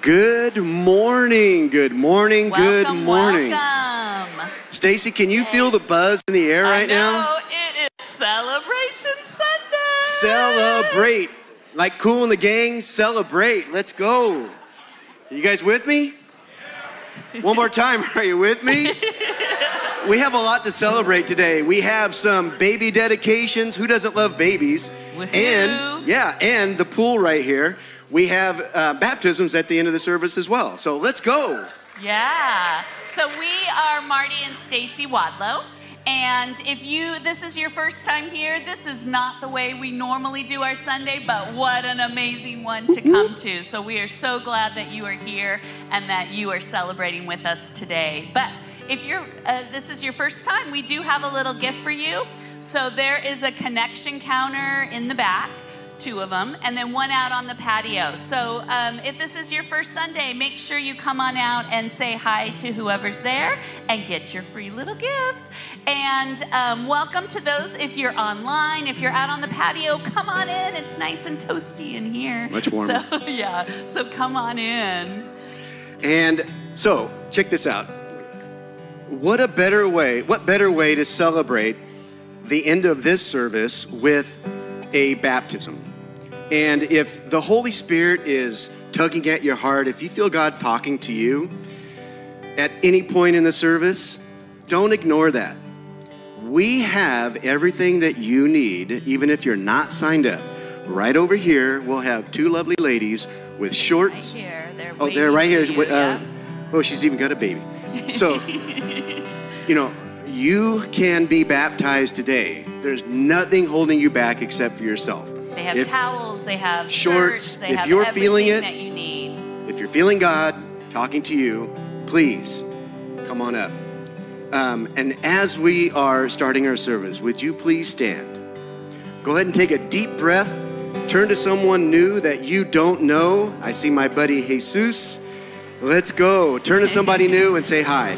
Good morning. Good morning. Welcome, good morning. Welcome. Stacy, can you feel the buzz in the air right now? It is Celebration Sunday. Celebrate. Like Cool in the Gang, celebrate. Let's go. Are you guys with me? Yeah. One more time. Are you with me? We have a lot to celebrate today. We have some baby dedications. Who doesn't love babies? Woo-hoo. And the pool right here. We have baptisms at the end of the service as well. So let's go. Yeah. So we are Marty and Stacy Wadlow. And if this is your first time here, this is not the way we normally do our Sunday, but what an amazing one to come to. So we are so glad that you are here and that you are celebrating with us today. But if this is your first time, we do have a little gift for you. So there is a connection counter in the back, two of them, and then one out on the patio. So if this is your first Sunday, make sure you come on out and say hi to whoever's there and get your free little gift. And welcome to those if you're online. If you're out on the patio, come on in. It's nice and toasty in here. Much warmer. So, yeah, so come on in. And so check this out. What better way to celebrate the end of this service with a baptism. And if the Holy Spirit is tugging at your heart, if you feel God talking to you at any point in the service, don't ignore that. We have everything that you need, even if you're not signed up. Right over here, we'll have two lovely ladies with shorts. Right here. They're right here. Oh, she's even got a baby. So, you can be baptized today. There's nothing holding you back except for yourself. They have towels, they have shorts, they have everything that you need. If you're feeling God talking to you, please come on up. And as we are starting our service, would you please stand? Go ahead and take a deep breath. Turn to someone new that you don't know. I see my buddy Jesus. Let's go. Turn to somebody new and say hi.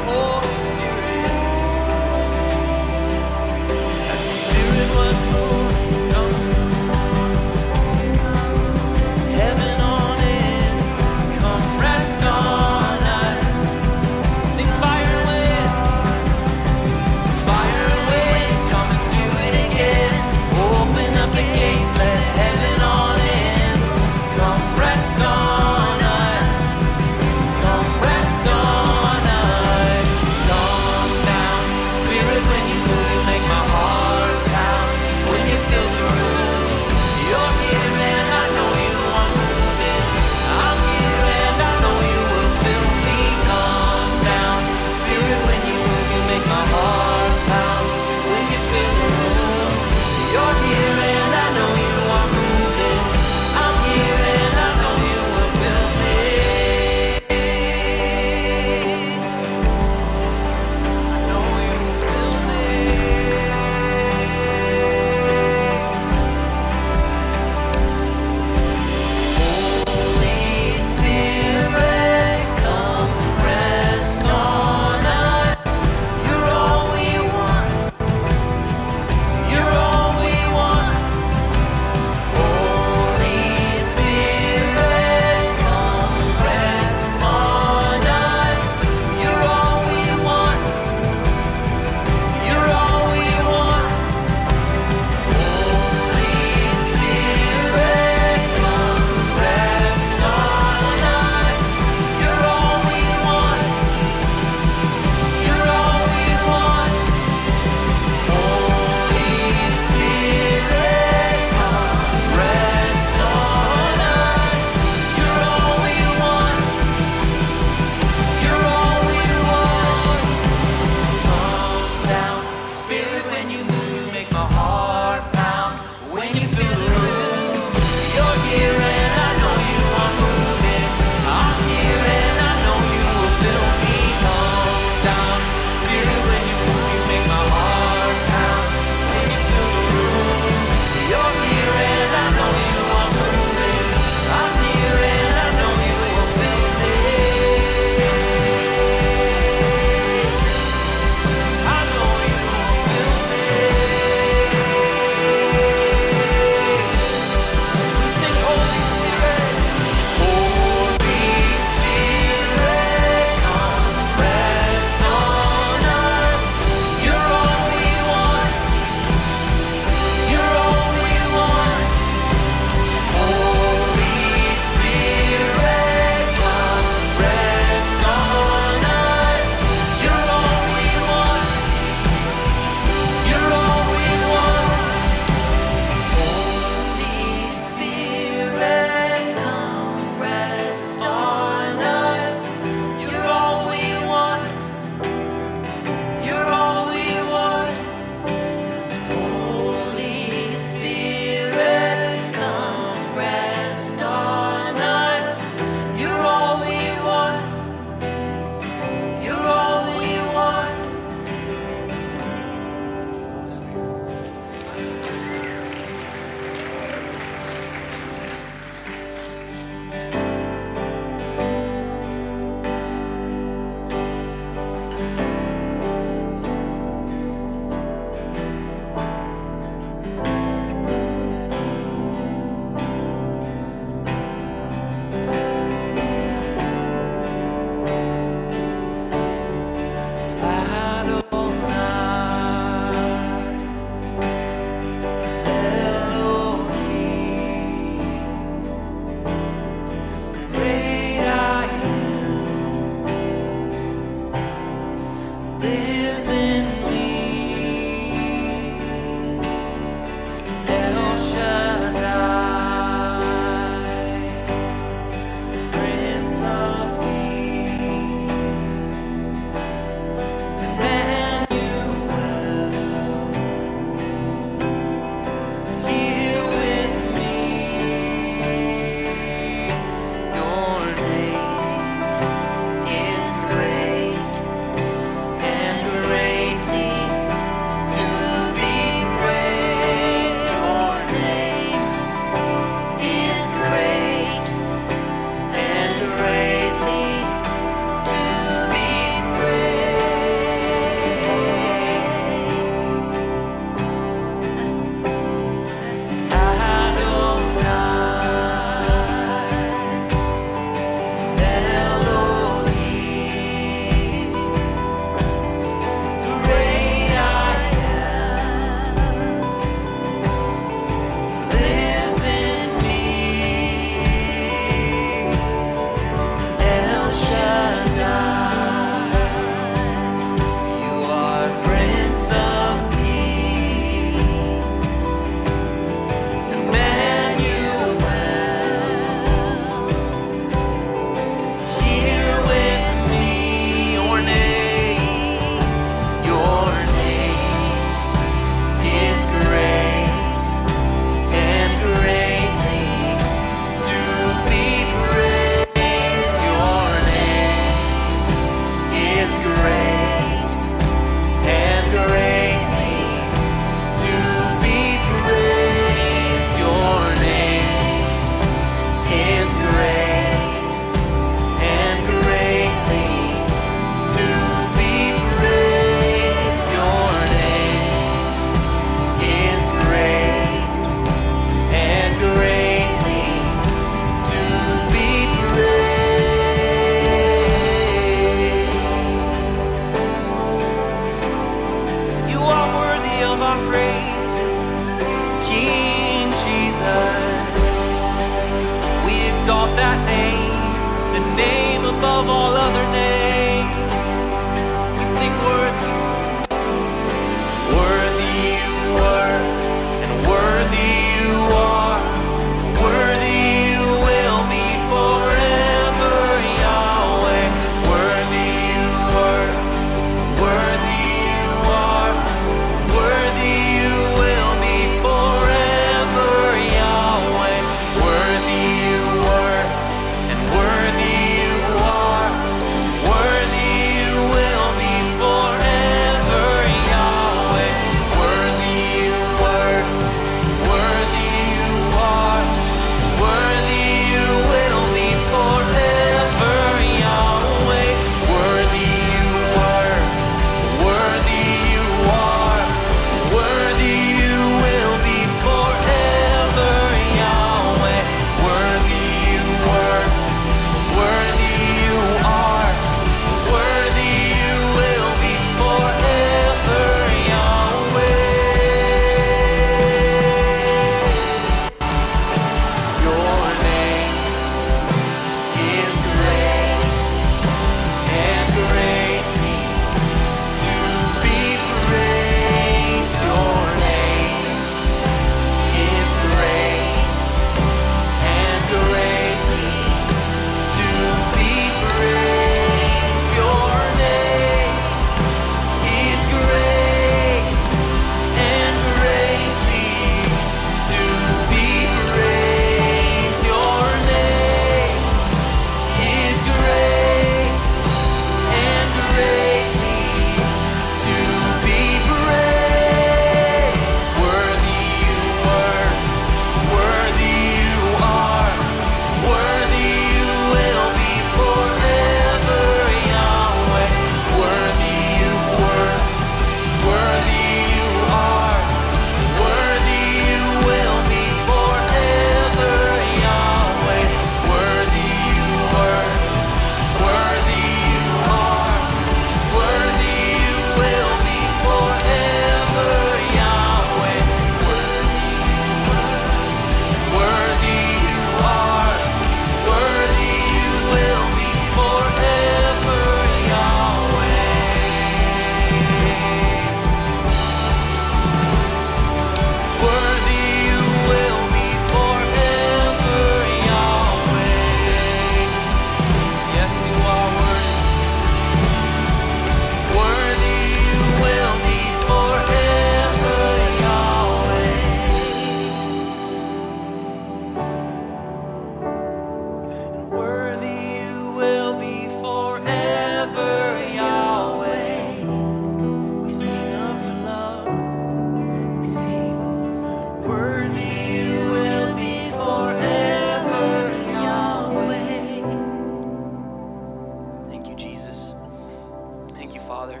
you, Father,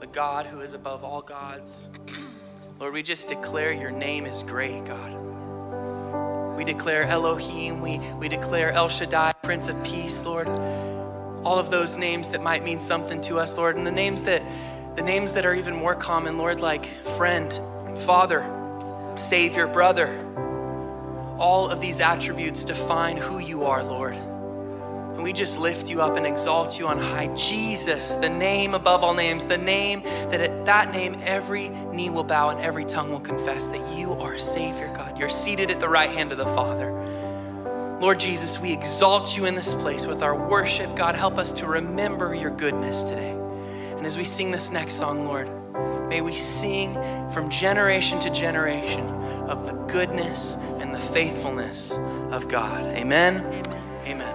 the God who is above all gods. Lord, we just declare your name is great, God. We declare Elohim. We declare El Shaddai, Prince of Peace, Lord. All of those names that might mean something to us, Lord, and the names that are even more common, Lord, like friend, Father, Savior, brother. All of these attributes define who you are, Lord. And we just lift you up and exalt you on high. Jesus, the name above all names, the name that at that name every knee will bow and every tongue will confess that you are Savior, God. You're seated at the right hand of the Father. Lord Jesus, we exalt you in this place with our worship. God, help us to remember your goodness today. And as we sing this next song, Lord, may we sing from generation to generation of the goodness and the faithfulness of God. Amen. Amen. Amen.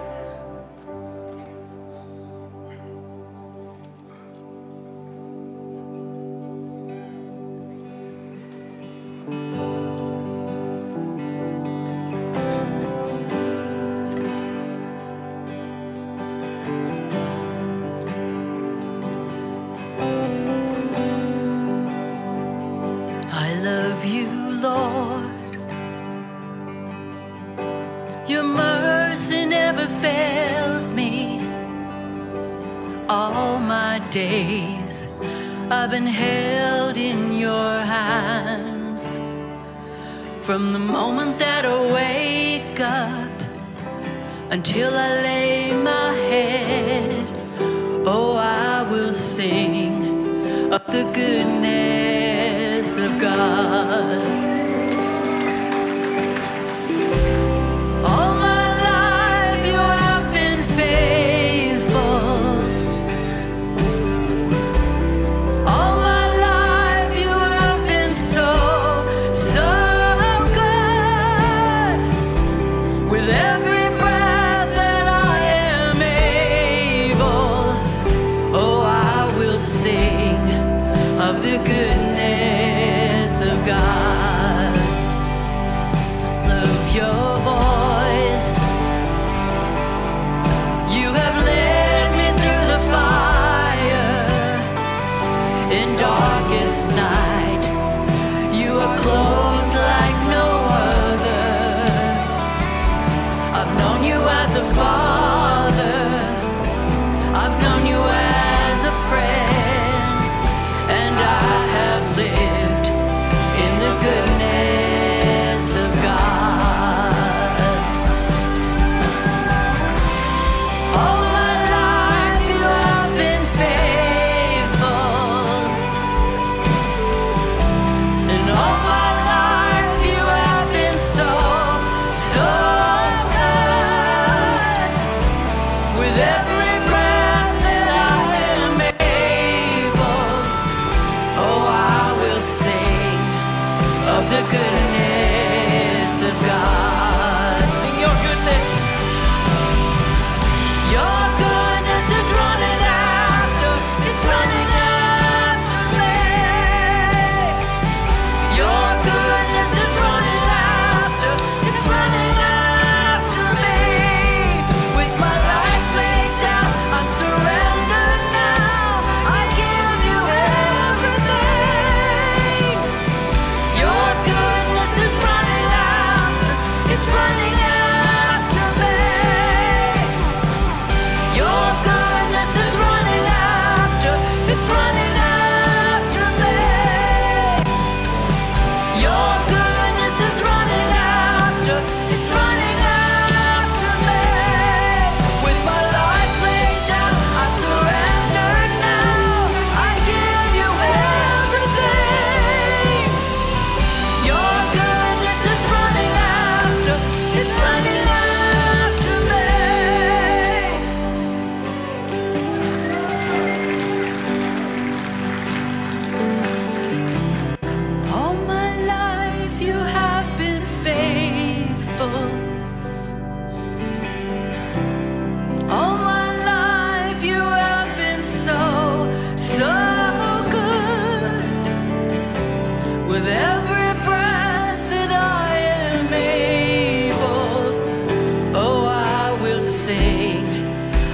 Days I've been held in your hands. From the moment that I wake up until I lay my head, oh, I will sing of the goodness of God.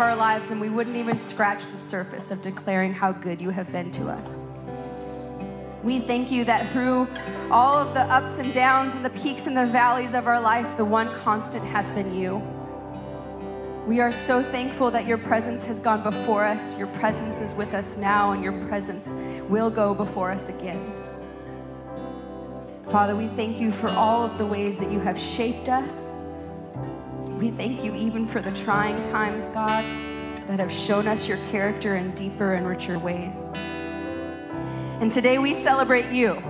Our lives, and we wouldn't even scratch the surface of declaring how good you have been to us. We thank you that through all of the ups and downs and the peaks and the valleys of our life, the one constant has been you. We are so thankful that your presence has gone before us, your presence is with us now, and your presence will go before us again. Father, we thank you for all of the ways that you have shaped us. We thank you even for the trying times, God, that have shown us your character in deeper and richer ways. And today we celebrate you.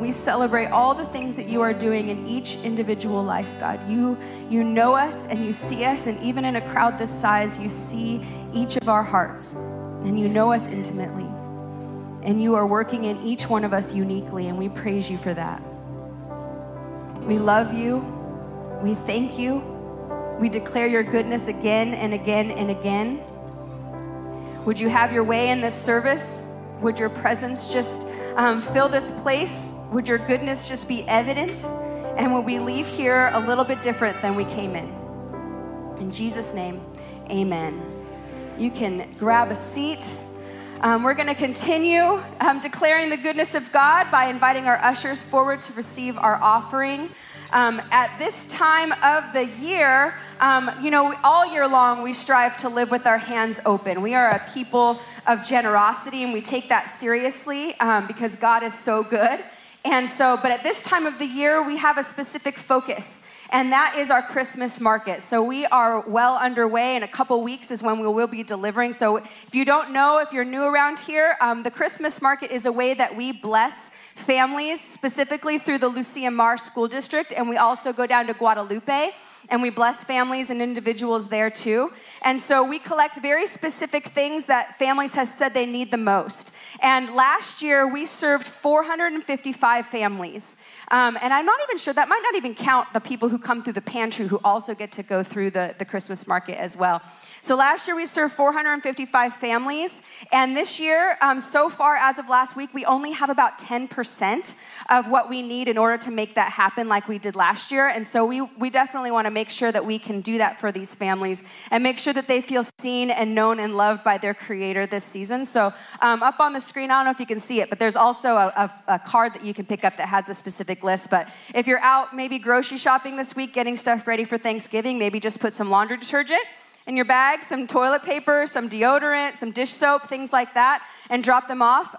We celebrate all the things that you are doing in each individual life, God. You know us and you see us, and even in a crowd this size, you see each of our hearts, and you know us intimately. And you are working in each one of us uniquely, and we praise you for that. We love you. We thank you. We declare your goodness again and again and again. Would you have your way in this service? Would your presence just fill this place? Would your goodness just be evident? And would we leave here a little bit different than we came in? In Jesus' name, amen. You can grab a seat. We're going to continue declaring the goodness of God by inviting our ushers forward to receive our offering. At this time of the year, all year long, we strive to live with our hands open. We are a people of generosity, and we take that seriously because God is so good. And so, but at this time of the year, we have a specific focus, and that is our Christmas market. So we are well underway. In a couple weeks is when we will be delivering. So if you don't know, if you're new around here, the Christmas market is a way that we bless families, specifically through the Lucia Mar School district, and we also go down to Guadalupe, and we bless families and individuals there too. And so we collect very specific things that families have said they need the most. And last year, we served 455 families. And I'm not even sure, that might not even count the people who come through the pantry who also get to go through the Christmas market as well. So last year, we served 455 families. And this year, so far as of last week, we only have about 10% of what we need in order to make that happen like we did last year. And so we definitely want to make sure that we can do that for these families and make sure that they feel seen and known and loved by their Creator this season. So up on the screen, I don't know if you can see it, but there's also a card that you can pick up that has a specific list. But if you're out maybe grocery shopping this week, getting stuff ready for Thanksgiving, maybe just put some laundry detergent in your bag, some toilet paper, some deodorant, some dish soap, things like that, and drop them off.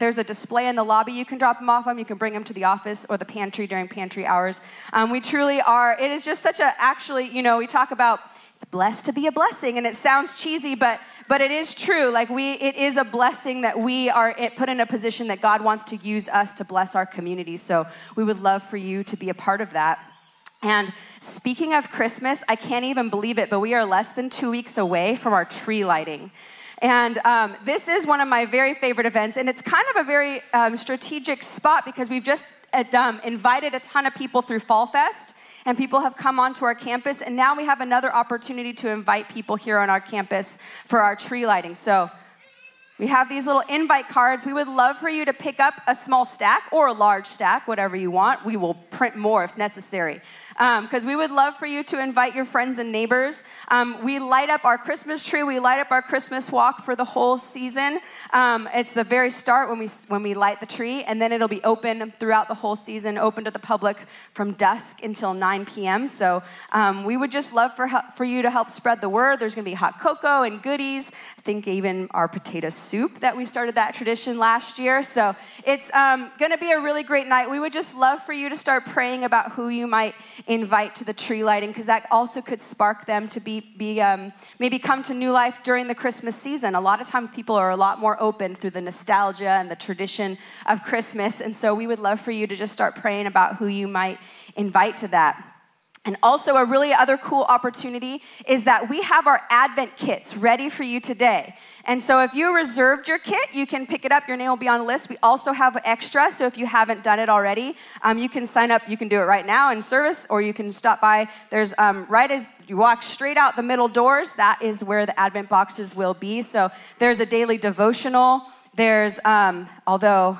There's a display in the lobby. You can drop them off on. You can bring them to the office or the pantry during pantry hours. We truly are. It is just such we talk about it's blessed to be a blessing, and it sounds cheesy, but it is true. It is a blessing that we are put in a position that God wants to use us to bless our community. So we would love for you to be a part of that. And speaking of Christmas, I can't even believe it, but we are less than 2 weeks away from our tree lighting. And this is one of my very favorite events, and it's kind of a very strategic spot because we've just invited a ton of people through Fall Fest, and people have come onto our campus, and now we have another opportunity to invite people here on our campus for our tree lighting. So we have these little invite cards. We would love for you to pick up a small stack or a large stack, whatever you want. We will print more if necessary, because we would love for you to invite your friends and neighbors. We light up our Christmas tree. We light up our Christmas walk for the whole season. It's the very start when we light the tree, and then it'll be open throughout the whole season, open to the public from dusk until 9 p.m. So we would just love for you to help spread the word. There's going to be hot cocoa and goodies. I think even our potato soup that we started that tradition last year. So it's going to be a really great night. We would just love for you to start praying about who you might invite to the tree lighting, because that also could spark them to be maybe come to New Life during the Christmas season. A lot of times people are a lot more open through the nostalgia and the tradition of Christmas, and so we would love for you to just start praying about who you might invite to that. And also a really other cool opportunity is that we have our Advent kits ready for you today. And so if you reserved your kit, you can pick it up. Your name will be on a list. We also have extra, so if you haven't done it already, you can sign up. You can do it right now in service, or you can stop by. There's right as you walk straight out the middle doors, that is where the Advent boxes will be. So there's a daily devotional. There's, although...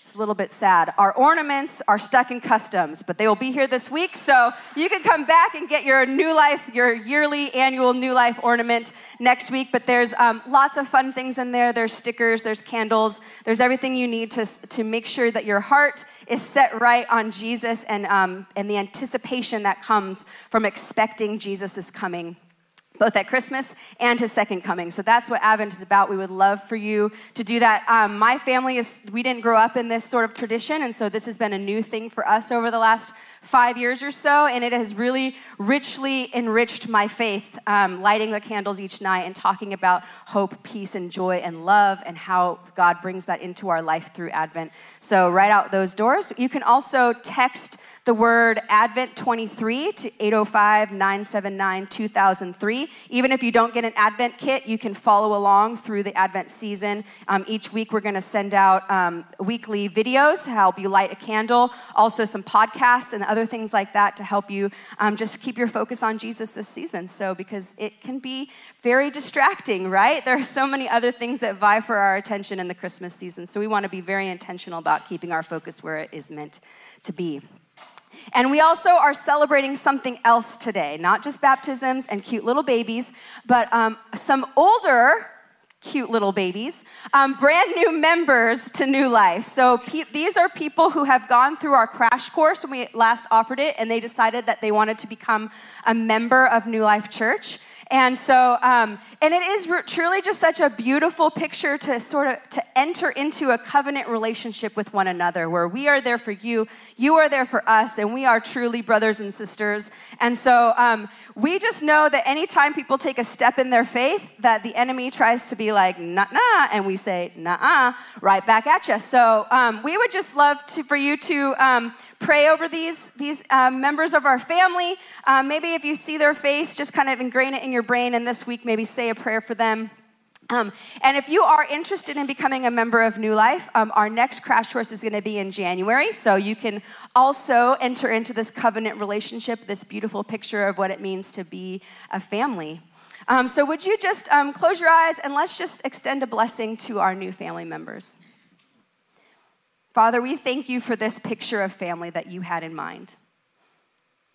it's a little bit sad. Our ornaments are stuck in customs, but they will be here this week, so you can come back and get your New Life, your yearly annual New Life ornament next week. But there's lots of fun things in there. There's stickers, there's candles, there's everything you need to make sure that your heart is set right on Jesus and the anticipation that comes from expecting Jesus' coming, both at Christmas and his second coming. So that's what Advent is about. We would love for you to do that. My family, we didn't grow up in this sort of tradition, and so this has been a new thing for us over the last 5 years or so, and it has really richly enriched my faith, lighting the candles each night and talking about hope, peace, and joy, and love, and how God brings that into our life through Advent. So right out those doors. You can also text the word ADVENT23 to 805-979-2003. Even if you don't get an Advent kit, you can follow along through the Advent season. Each week we're going to send out weekly videos to help you light a candle, also some podcasts and other things like that to help you just keep your focus on Jesus this season. So because it can be very distracting, right? There are so many other things that vie for our attention in the Christmas season. So we want to be very intentional about keeping our focus where it is meant to be. And we also are celebrating something else today, not just baptisms and cute little babies, but some older cute little babies, brand new members to New Life. So these are people who have gone through our crash course when we last offered it, and they decided that they wanted to become a member of New Life Church. And so, and it is truly just such a beautiful picture to enter into a covenant relationship with one another, where we are there for you, you are there for us, and we are truly brothers and sisters. And so we just know that anytime people take a step in their faith, that the enemy tries to be like, nah, and we say, nah, right back at you. So we would just love for you to pray over these members of our family. Maybe if you see their face, just kind of ingrain it in your brain, and this week maybe say a prayer for them. And if you are interested in becoming a member of New Life, our next crash course is going to be in January, so you can also enter into this covenant relationship, this beautiful picture of what it means to be a family. So would you just close your eyes, and let's just extend a blessing to our new family members. Father, we thank you for this picture of family that you had in mind.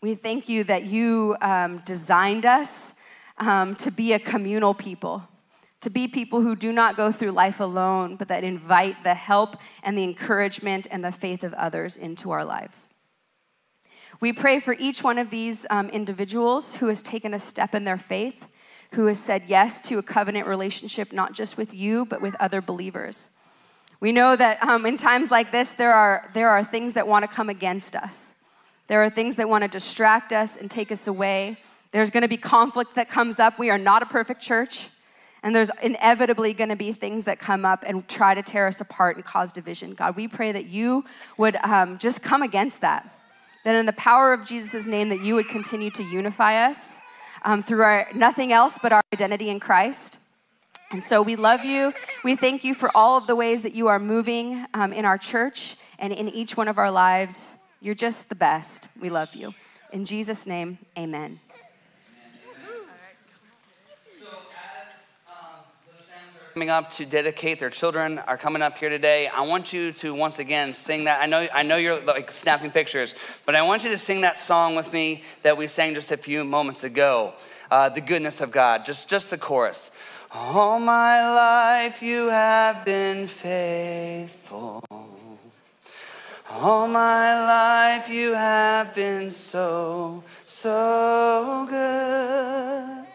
We thank you that you designed us to be a communal people, to be people who do not go through life alone, but that invite the help and the encouragement and the faith of others into our lives. We pray for each one of these individuals who has taken a step in their faith, who has said yes to a covenant relationship, not just with you, but with other believers. We know that in times like this, there are things that want to come against us. There are things that want to distract us and take us away. There's going to be conflict that comes up. We are not a perfect church. And there's inevitably going to be things that come up and try to tear us apart and cause division. God, we pray that you would just come against that. That in the power of Jesus' name, that you would continue to unify us through nothing else but our identity in Christ. And so we love you. We thank you for all of the ways that you are moving in our church. and in each one of our lives. You're just the best. We love you. In Jesus' name, amen. Coming up to dedicate their children are coming up here today. I want you to once again sing that. I know you're like snapping pictures, but I want you to sing that song with me that we sang just a few moments ago. The goodness of God. Just the chorus. All my life you have been faithful. All my life you have been so, so good.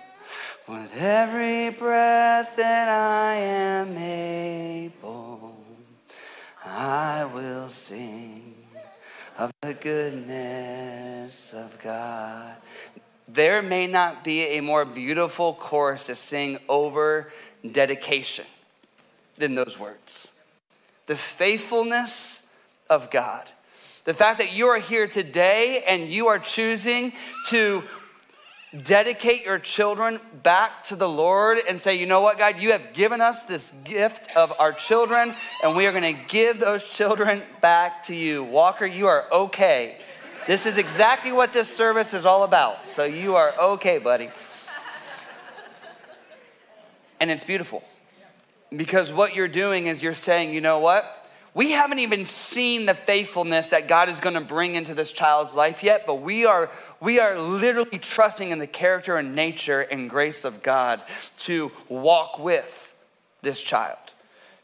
With every breath that I am able, I will sing of the goodness of God. There may not be a more beautiful chorus to sing over dedication than those words. The faithfulness of God. The fact that you are here today and you are choosing to dedicate your children back to the Lord and say, you know what, God, you have given us this gift of our children, and we are going to give those children back to you. Walker, you are okay. This is exactly what this service is all about. So you are okay, buddy. And it's beautiful because what you're doing is you're saying, you know what? We haven't even seen the faithfulness that God is going to bring into this child's life yet, but we are literally trusting in the character and nature and grace of God to walk with this child,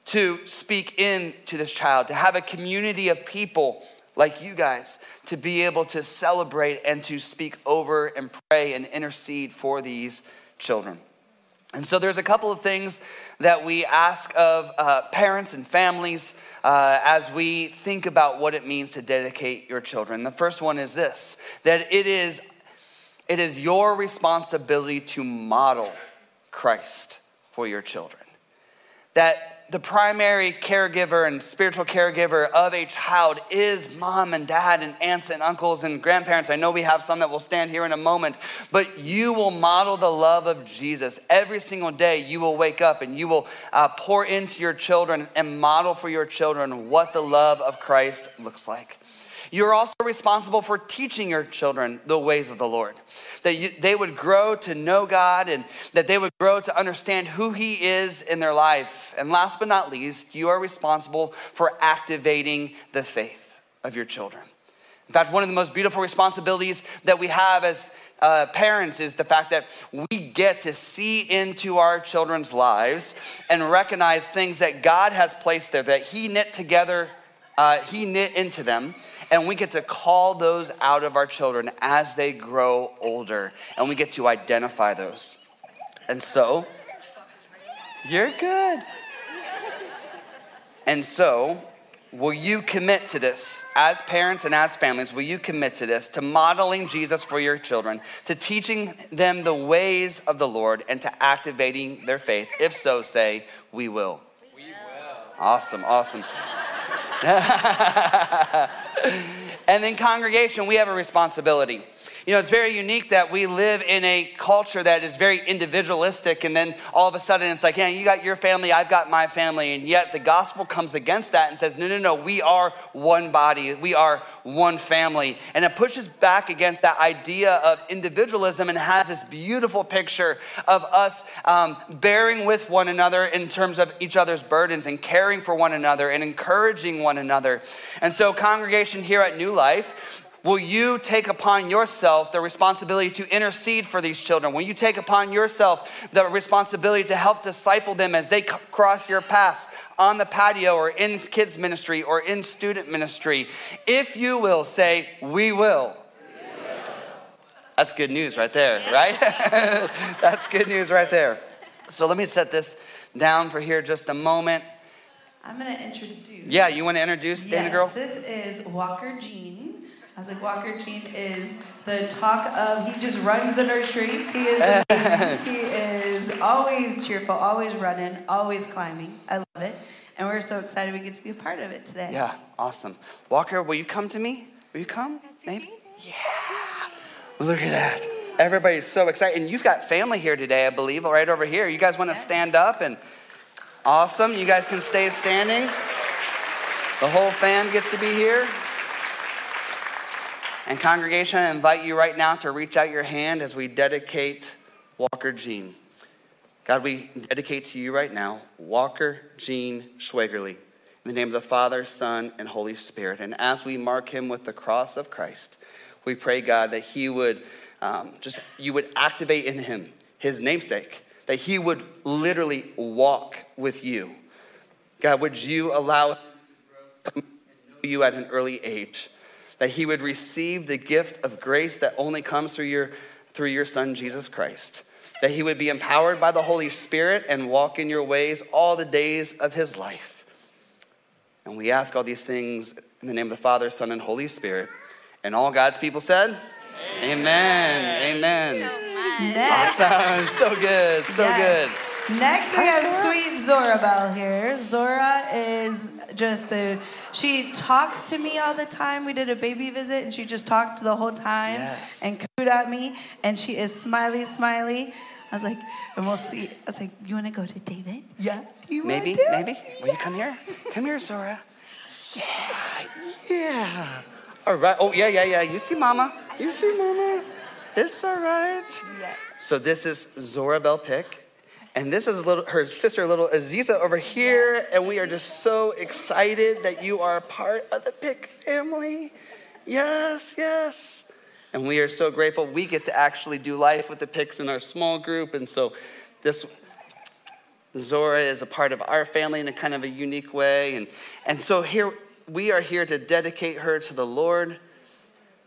to speak into this child, to have a community of people like you guys, to be able to celebrate and to speak over and pray and intercede for these children. And so there's a couple of things that we ask of parents and families as we think about what it means to dedicate your children. The first one is this, that it is your responsibility to model Christ for your children. That the primary caregiver and spiritual caregiver of a child is mom and dad and aunts and uncles and grandparents. I know we have some that will stand here in a moment, but you will model the love of Jesus. Every single day you will wake up and you will pour into your children and model for your children what the love of Christ looks like. You're also responsible for teaching your children the ways of the Lord, that they would grow to know God and that they would grow to understand who he is in their life. And last but not least, you are responsible for activating the faith of your children. In fact, one of the most beautiful responsibilities that we have as parents is the fact that we get to see into our children's lives and recognize things that God has placed there, that he knit into them. And we get to call those out of our children as they grow older. And we get to identify those. And so, you're good. And so, will you commit to this? As parents and as families, will you commit to this? To modeling Jesus for your children. To teaching them the ways of the Lord and to activating their faith. If so, say, we will. We will. Awesome, awesome. And then congregation, we have a responsibility. You know, it's very unique that we live in a culture that is very individualistic, and then all of a sudden it's like, yeah, you got your family, I've got my family, and yet the gospel comes against that and says, no, we are one body, we are one family. And it pushes back against that idea of individualism and has this beautiful picture of us bearing with one another in terms of each other's burdens and caring for one another and encouraging one another. And so congregation here at New Life, will you take upon yourself the responsibility to intercede for these children? Will you take upon yourself the responsibility to help disciple them as they cross your paths on the patio or in kids ministry or in student ministry? If you will, say, we will. We will. That's good news right there, right? That's good news right there. So let me set this down for here just a moment. I'm going to introduce. Yeah, you want to introduce, Dana girl? This is Walker Jean. I was like, Walker Jean is the talk of, he just runs the nursery. He is amazing. He is always cheerful, always running, always climbing. I love it. And we're so excited we get to be a part of it today. Yeah, awesome. Walker, will you come to me? Will you come? Maybe? Yeah. Look at that. Everybody's so excited. And you've got family here today, I believe, right over here. You guys want to stand up? And awesome. You guys can stay standing. The whole fam gets to be here. And congregation, I invite you right now to reach out your hand as we dedicate Walker Jean. God, we dedicate to you right now, Walker Jean Schwagerly, in the name of the Father, Son, and Holy Spirit. And as we mark him with the cross of Christ, we pray, God, that he would you would activate in him his namesake, that he would literally walk with you. God, would you allow him to grow and know you at an early age, that he would receive the gift of grace that only comes through your son, Jesus Christ, that he would be empowered by the Holy Spirit and walk in your ways all the days of his life. And we ask all these things in the name of the Father, Son, and Holy Spirit. And all God's people said, amen. Amen. Next. Awesome. So good. So good. Next, we have sweet Zorabelle here. Zora is just she talks to me all the time. We did a baby visit, and she just talked the whole time and cooed at me. And she is smiley. I was like, and we'll see. I was like, you want to go to David? Yeah. Maybe. Will you come here? Come here, Zora. Yeah. All right. Oh, yeah. You see mama. It's all right. Yes. So this is Zorabelle Pick, and this is her sister, little Aziza, over here, and we are just so excited that you are a part of the Pick family. Yes. And we are so grateful we get to actually do life with the Picks in our small group, and so this Zora is a part of our family in a kind of a unique way, and so here we are here to dedicate her to the Lord.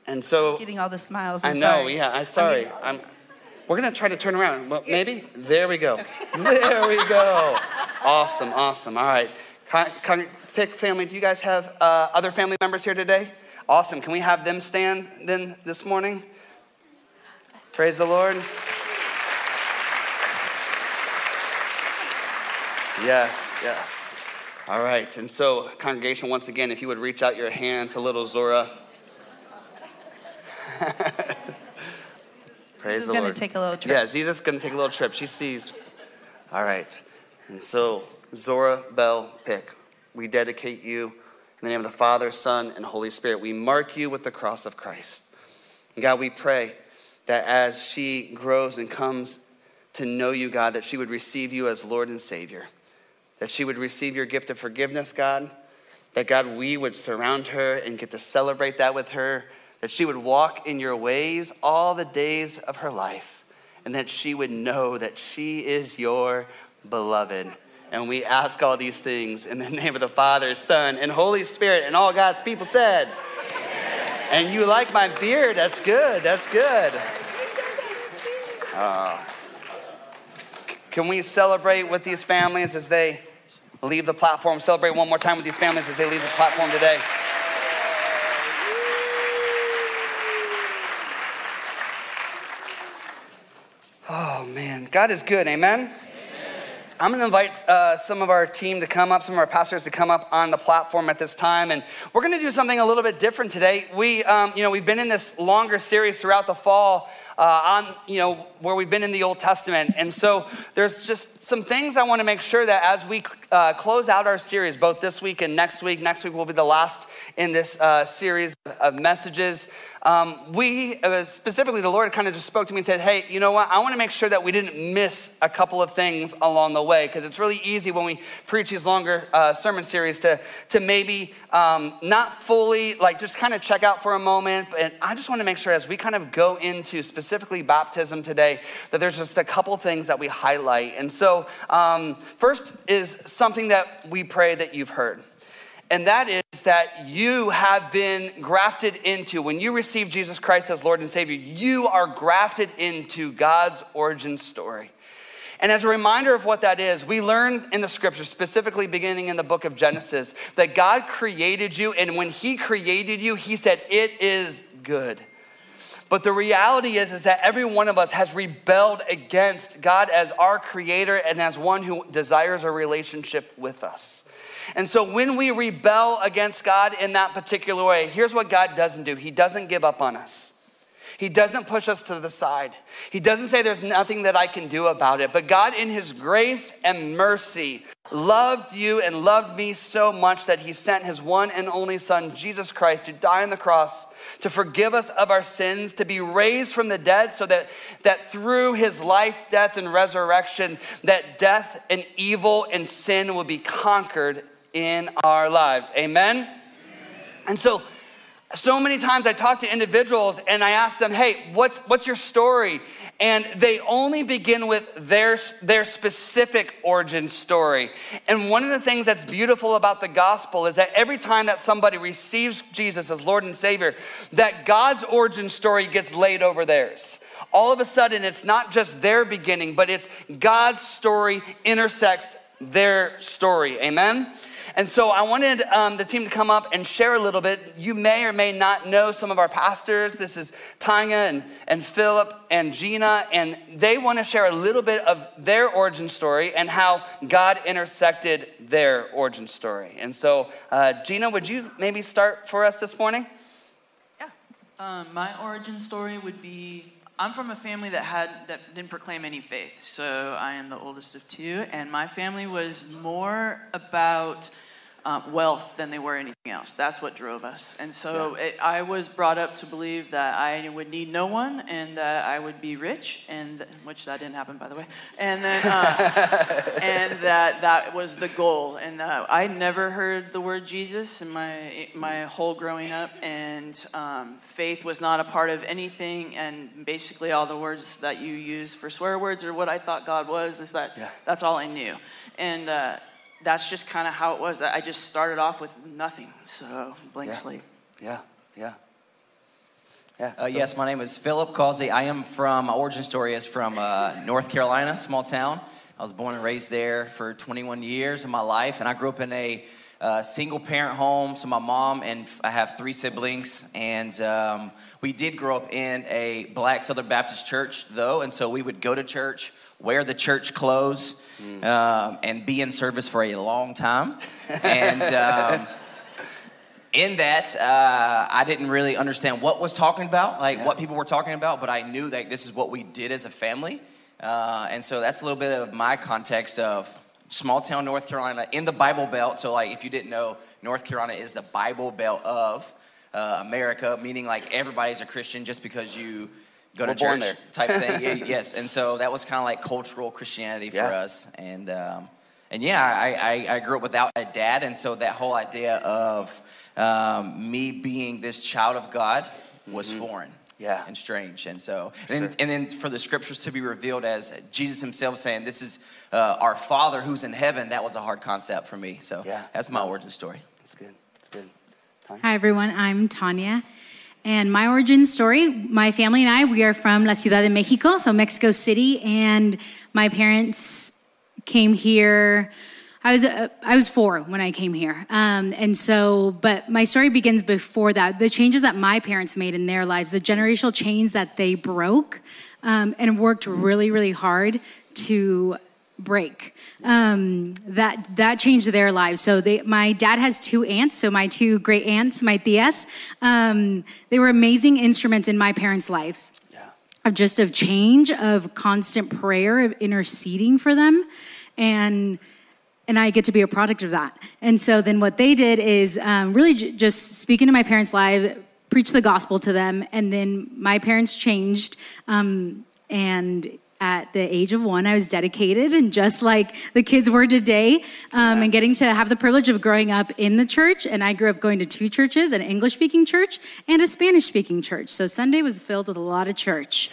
And so, getting all the smiles. I'm sorry. We're going to try to turn around. Well, maybe. There we go. Okay. There we go. Awesome. All right. Pick family, do you guys have other family members here today? Awesome. Can we have them stand then this morning? Yes. Praise the Lord. Yes. All right. And so, congregation, once again, if you would reach out your hand to little Zora. Praise the Lord. She's going to take a little trip. Yeah, Ziza's going to take a little trip. She sees. All right. And so, Zorabelle Pick, we dedicate you in the name of the Father, Son, and Holy Spirit. We mark you with the cross of Christ. And God, we pray that as she grows and comes to know you, God, that she would receive you as Lord and Savior, that she would receive your gift of forgiveness, God, that, God, we would surround her and get to celebrate that with her, that she would walk in your ways all the days of her life, and that she would know that she is your beloved. And we ask all these things in the name of the Father, Son, and Holy Spirit, and all God's people said. And you like my beard? That's good. Can we celebrate with these families as they leave the platform? Celebrate one more time with these families as they leave the platform today. Oh, man. God is good. Amen? I'm going to invite some of our team to come up, some of our pastors to come up on the platform at this time, and we're going to do something a little bit different today. We, we've been in this longer series throughout the fall where we've been in the Old Testament, and so there's just some things I want to make sure that as we close out our series, both this week and next week. Next week will be the last in this series of messages. Specifically, the Lord kind of just spoke to me and said, hey, you know what? I want to make sure that we didn't miss a couple of things along the way, because it's really easy when we preach these longer sermon series to maybe not fully, just kind of check out for a moment. And I just want to make sure as we kind of go into specifically baptism today, that there's just a couple things that we highlight. And so first is something that we pray that you've heard. And that is that you have been grafted into, when you receive Jesus Christ as Lord and Savior, you are grafted into God's origin story. And as a reminder of what that is, we learn in the scriptures, specifically beginning in the book of Genesis, that God created you, and when he created you, he said, it is good. But the reality is that every one of us has rebelled against God as our creator and as one who desires a relationship with us. And so when we rebel against God in that particular way, here's what God doesn't do. He doesn't give up on us. He doesn't push us to the side. He doesn't say there's nothing that I can do about it. But God, in his grace and mercy, loved you and loved me so much that he sent his one and only son, Jesus Christ, to die on the cross, to forgive us of our sins, to be raised from the dead so that through his life, death, and resurrection, that death and evil and sin will be conquered in our lives. Amen? Amen. And so many times I talk to individuals and I ask them, hey, what's your story? And they only begin with their specific origin story. And one of the things that's beautiful about the gospel is that every time that somebody receives Jesus as Lord and Savior, that God's origin story gets laid over theirs. All of a sudden, it's not just their beginning, but it's God's story intersects their story. Amen? And so I wanted the team to come up and share a little bit. You may or may not know some of our pastors. This is Tanya and Philip and Gina, and they want to share a little bit of their origin story and how God intersected their origin story. And so, Gina, would you maybe start for us this morning? Yeah. My origin story would be, I'm from a family that didn't proclaim any faith, so I am the oldest of two, and my family was more about wealth than they were anything else. That's what drove us, and so I was brought up to believe that I would need no one, and that I would be rich, and which that didn't happen, by the way, and then and that was the goal, and I never heard the word Jesus in my whole growing up, and faith was not a part of anything, and basically all the words that you use for swear words or what I thought God was is that that's all I knew, and that's just kind of how it was. I just started off with nothing, so blank slate. Yes, my name is Philip Causey. My origin story is from North Carolina, small town. I was born and raised there for 21 years of my life, and I grew up in a single-parent home, so my mom and I have three siblings, and we did grow up in a black Southern Baptist church, though, and so we would go to church, wear the church clothes, and be in service for a long time. And in that, I didn't really understand what was talking about, what people were talking about, but I knew that this is what we did as a family. And so that's a little bit of my context of small town North Carolina in the Bible Belt. So if you didn't know, North Carolina is the Bible Belt of America, meaning everybody's a Christian just because you go to church there type thing. Yes, and so that was kind of cultural Christianity for us. And I grew up without a dad, and so that whole idea of me being this child of God was foreign and strange. And so and then for the scriptures to be revealed as Jesus himself saying, this is our Father who's in heaven, that was a hard concept for me. So that's my origin story. That's good. That's good. Tanya? Hi, everyone. I'm Tanya. And my origin story, my family and I, we are from La Ciudad de Mexico, so Mexico City. And my parents came here. I was 4 when I came here. But my story begins before that. The changes that my parents made in their lives, the generational chains that they broke and worked really, really hard to break. That changed their lives. So my dad has 2 aunts. So my 2 great aunts, my tías, they were amazing instruments in my parents' lives of change, of constant prayer, of interceding for them. And I get to be a product of that. And so then what they did is really just speak into my parents' lives, preach the gospel to them. And then my parents changed and at the age of 1, I was dedicated, and just like the kids were today, and getting to have the privilege of growing up in the church. And I grew up going to 2 churches, an English-speaking church and a Spanish-speaking church. So Sunday was filled with a lot of church.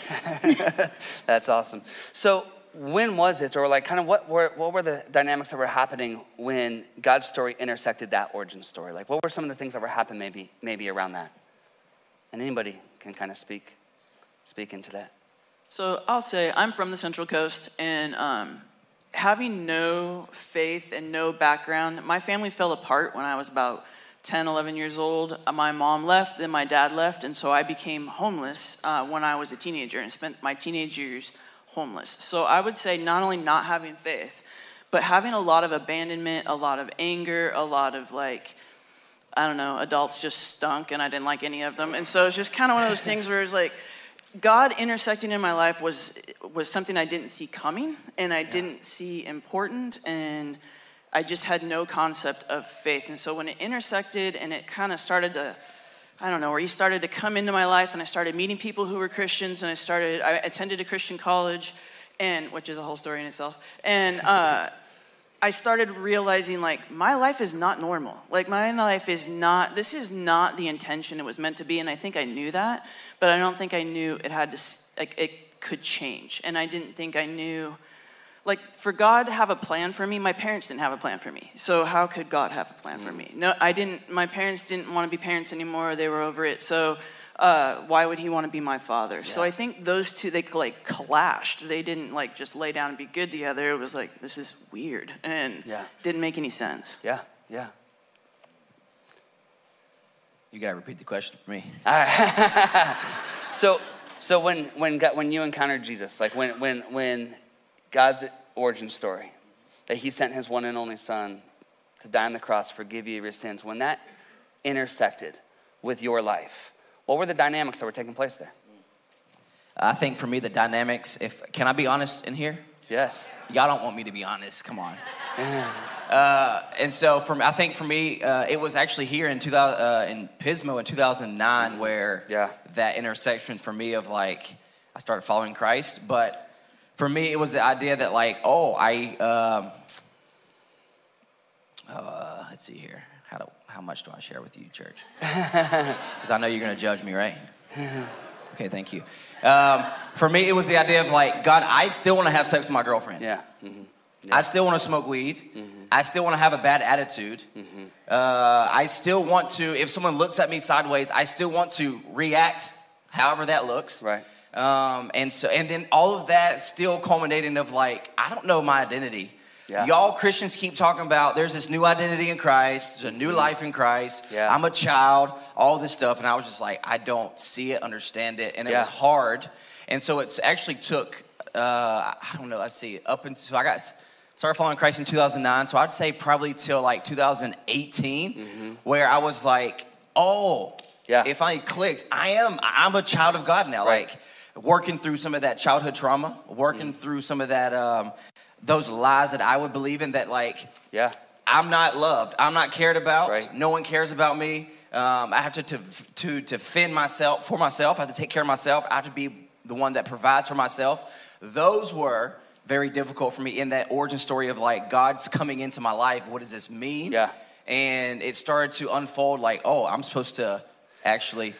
That's awesome. So when was it, or what were the dynamics that were happening when God's story intersected that origin story? What were some of the things that were happening maybe around that? And anybody can kind of speak into that. So I'll say I'm from the Central Coast, and having no faith and no background, my family fell apart when I was about 10, 11 years old. My mom left, then my dad left, and so I became homeless when I was a teenager and spent my teenage years homeless. So I would say not only not having faith, but having a lot of abandonment, a lot of anger, a lot of adults just stunk and I didn't like any of them. And so it's just kind of one of those things where it's God intersecting in my life was something I didn't see coming, and I didn't see important, and I just had no concept of faith. And so when it intersected and it kind of started to, I don't know, where he started to come into my life, and I started meeting people who were Christians, and I attended a Christian college, and which is a whole story in itself. And I started realizing, like, my life is not normal. Like, my life is not, this is not the intention it was meant to be, and I think I knew that, but I don't think I knew it had to, like, it could change. And I didn't think I knew, like, for God to have a plan for me, my parents didn't have a plan for me. So how could God have a plan for me? No, I didn't, my parents didn't want to be parents anymore. They were over it. So why would he want to be my father? Yeah. So I think those two, they like clashed. They didn't like just lay down and be good together. It was like, this is weird. And didn't make any sense. Yeah. You got to repeat the question for me. All right. So when you encountered Jesus, like when God's origin story, that he sent his one and only son to die on the cross, forgive you of your sins. When that intersected with your life, what were the dynamics that were taking place there? I think for me, the dynamics, can I be honest in here? Yes. Y'all don't want me to be honest, come on. And so I think for me, it was actually here in Pismo in 2009 where that intersection for me of like, I started following Christ, but for me, it was the idea that like, let's see here. How much do I share with you, church? Because I know you're going to judge me, right? Okay, thank you. For me, it was the idea of like, God, I still want to have sex with my girlfriend. Yeah. Mm-hmm. Yeah. I still want to smoke weed. Mm-hmm. I still want to have a bad attitude. Mm-hmm. I still want to, if someone looks at me sideways, I still want to react however that looks. Right. And then all of that still culminating of like, I don't know my identity. Yeah. Y'all Christians keep talking about there's this new identity in Christ, there's a new life in Christ. Yeah. I'm a child, all this stuff. And I was just like, I don't see it, understand it. And it was hard. And so it's actually took, started following Christ in 2009. So I'd say probably till like 2018 where I was like, if I clicked, I'm a child of God now. Right. Like, working through some of that childhood trauma, working through some of that, those lies that I would believe in that like, I'm not loved, I'm not cared about, no one cares about me. I have to defend myself for myself. I have to take care of myself. I have to be the one that provides for myself. Those were very difficult for me in that origin story of like, God's coming into my life. What does this mean? Yeah. And it started to unfold like, I'm supposed to actually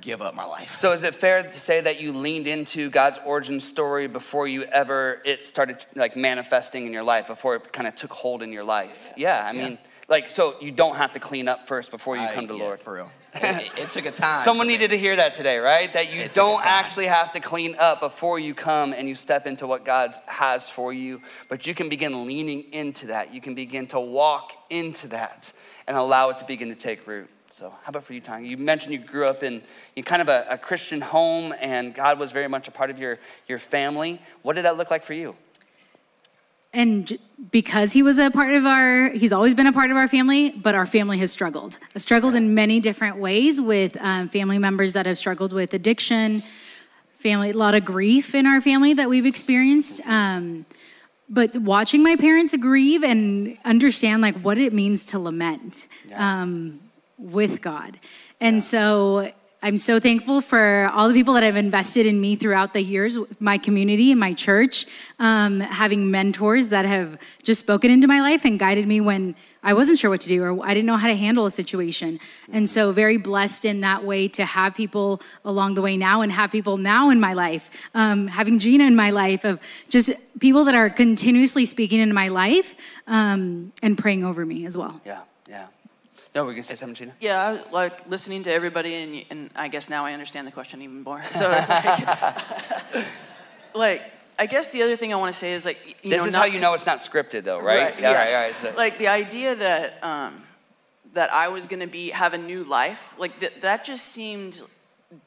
give up my life. So is it fair to say that you leaned into God's origin story before it started like manifesting in your life, before it kind of took hold in your life? So you don't have to clean up first before you come to Lord. For real. It took a time. Someone needed to hear that today, right? That you don't actually have to clean up before you come and you step into what God has for you, but you can begin leaning into that. You can begin to walk into that and allow it to begin to take root. So how about for you, Tanya? You mentioned you grew up in kind of a Christian home, and God was very much a part of your family. What did that look like for you? And because he was he's always been a part of our family, but our family has struggled. It struggled in many different ways with family members that have struggled with addiction, a lot of grief in our family that we've experienced. But watching my parents grieve and understand like what it means to lament with God. And so I'm so thankful for all the people that have invested in me throughout the years, my community and my church, having mentors that have just spoken into my life and guided me when I wasn't sure what to do or I didn't know how to handle a situation. And so very blessed in that way to have people along the way now and have people now in my life, having Gina in my life, of just people that are continuously speaking into my life and praying over me as well. Yeah. No, we're going to say something, Gina. Yeah, I was like listening to everybody, and I guess now I understand the question even more. So it's like, I guess the other thing I want to say is like, how you know it's not scripted though, right? Yes. Right. Like the idea that I was going to have a new life, like that just seemed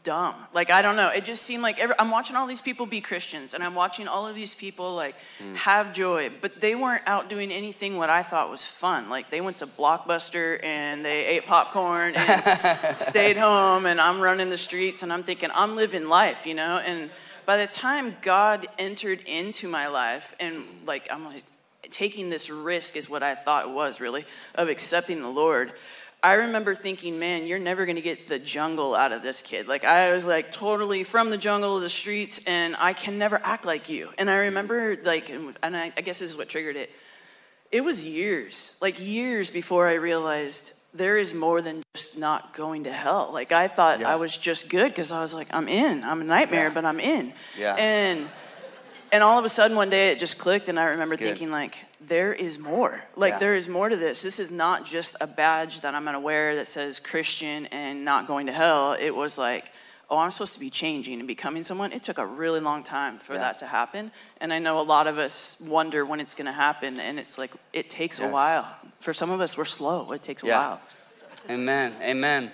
dumb. Like, I don't know. It just seemed like I'm watching all these people be Christians, and I'm watching all of these people, like, have joy. But they weren't out doing anything what I thought was fun. Like, they went to Blockbuster, and they ate popcorn, and stayed home, and I'm running the streets, and I'm thinking, I'm living life, you know? And by the time God entered into my life, and, like, I'm like, taking this risk is what I thought it was, really, of accepting the Lord. I remember thinking, man, you're never going to get the jungle out of this kid. Like, I was, like, totally from the jungle to the streets, and I can never act like you. And I remember, like, and I guess this is what triggered it. It was years, like, years before I realized there is more than just not going to hell. Like, I thought I was just good because I was like, I'm in. I'm a nightmare, but I'm in. Yeah. And all of a sudden, one day, it just clicked, and I remember thinking, like, there is more. Like, there is more to this. This is not just a badge that I'm going to wear that says Christian and not going to hell. It was like, oh, I'm supposed to be changing and becoming someone. It took a really long time for that to happen. And I know a lot of us wonder when it's going to happen, and it's like, it takes a while. For some of us, we're slow. It takes a while. Amen. Amen.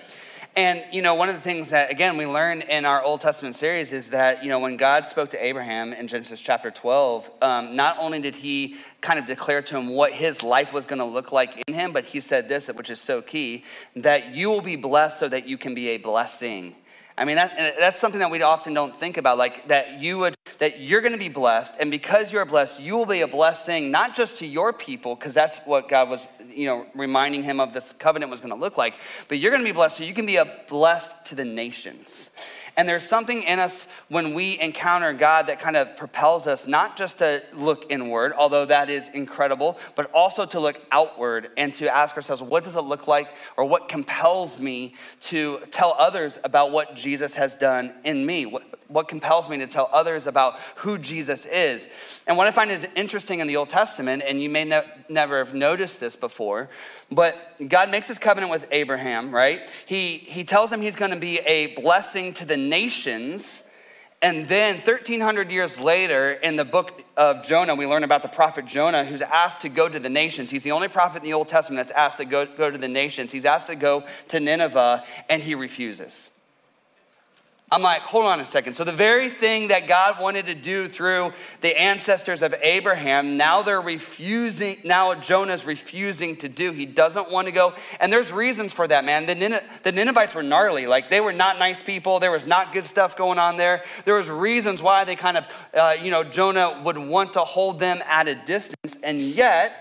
And, you know, one of the things that, again, we learned in our Old Testament series is that, you know, when God spoke to Abraham in Genesis chapter 12, not only did he kind of declare to him what his life was going to look like in him, but he said this, which is so key, that you will be blessed so that you can be a blessing. I mean, that's something that we often don't think about, like that you're going to be blessed, and because you're blessed, you will be a blessing, not just to your people, because that's what God was, you know, reminding him of this covenant was going to look like, but you're going to be blessed so you can be a blessed to the nations. And there's something in us when we encounter God that kind of propels us not just to look inward, although that is incredible, but also to look outward and to ask ourselves, what does it look like, or what compels me to tell others about what Jesus has done in me? What compels me to tell others about who Jesus is? And what I find is interesting in the Old Testament, and you may never have noticed this before, but God makes his covenant with Abraham, right? He tells him he's going to be a blessing to the nations. And then 1,300 years later, in the book of Jonah, we learn about the prophet Jonah, who's asked to go to the nations. He's the only prophet in the Old Testament that's asked to go to the nations. He's asked to go to Nineveh, and he refuses. I'm like, hold on a second. So the very thing that God wanted to do through the ancestors of Abraham, now Jonah's refusing to do. He doesn't want to go. And there's reasons for that, man. The Ninevites were gnarly. Like, they were not nice people. There was not good stuff going on there. There was reasons why they kind of, Jonah would want to hold them at a distance. And yet,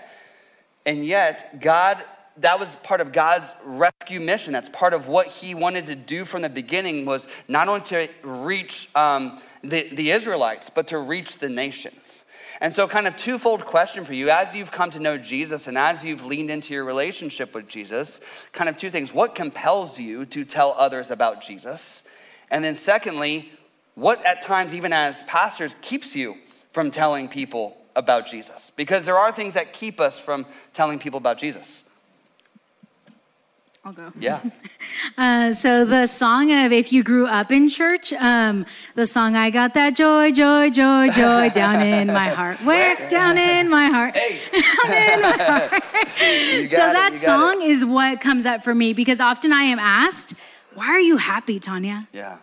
God, that was part of God's rescue mission. That's part of what he wanted to do from the beginning, was not only to reach the Israelites, but to reach the nations. And so kind of twofold question for you. As you've come to know Jesus and as you've leaned into your relationship with Jesus, kind of two things. What compels you to tell others about Jesus? And then secondly, what at times, even as pastors, keeps you from telling people about Jesus? Because there are things that keep us from telling people about Jesus. I'll go. Yeah. So the song of if you grew up in church, the song I got that joy, joy, joy, joy down in my heart. Where? Down in my heart. Hey. Down in my heart. So that song is what comes up for me, because often I am asked, why are you happy, Tanya? Yeah.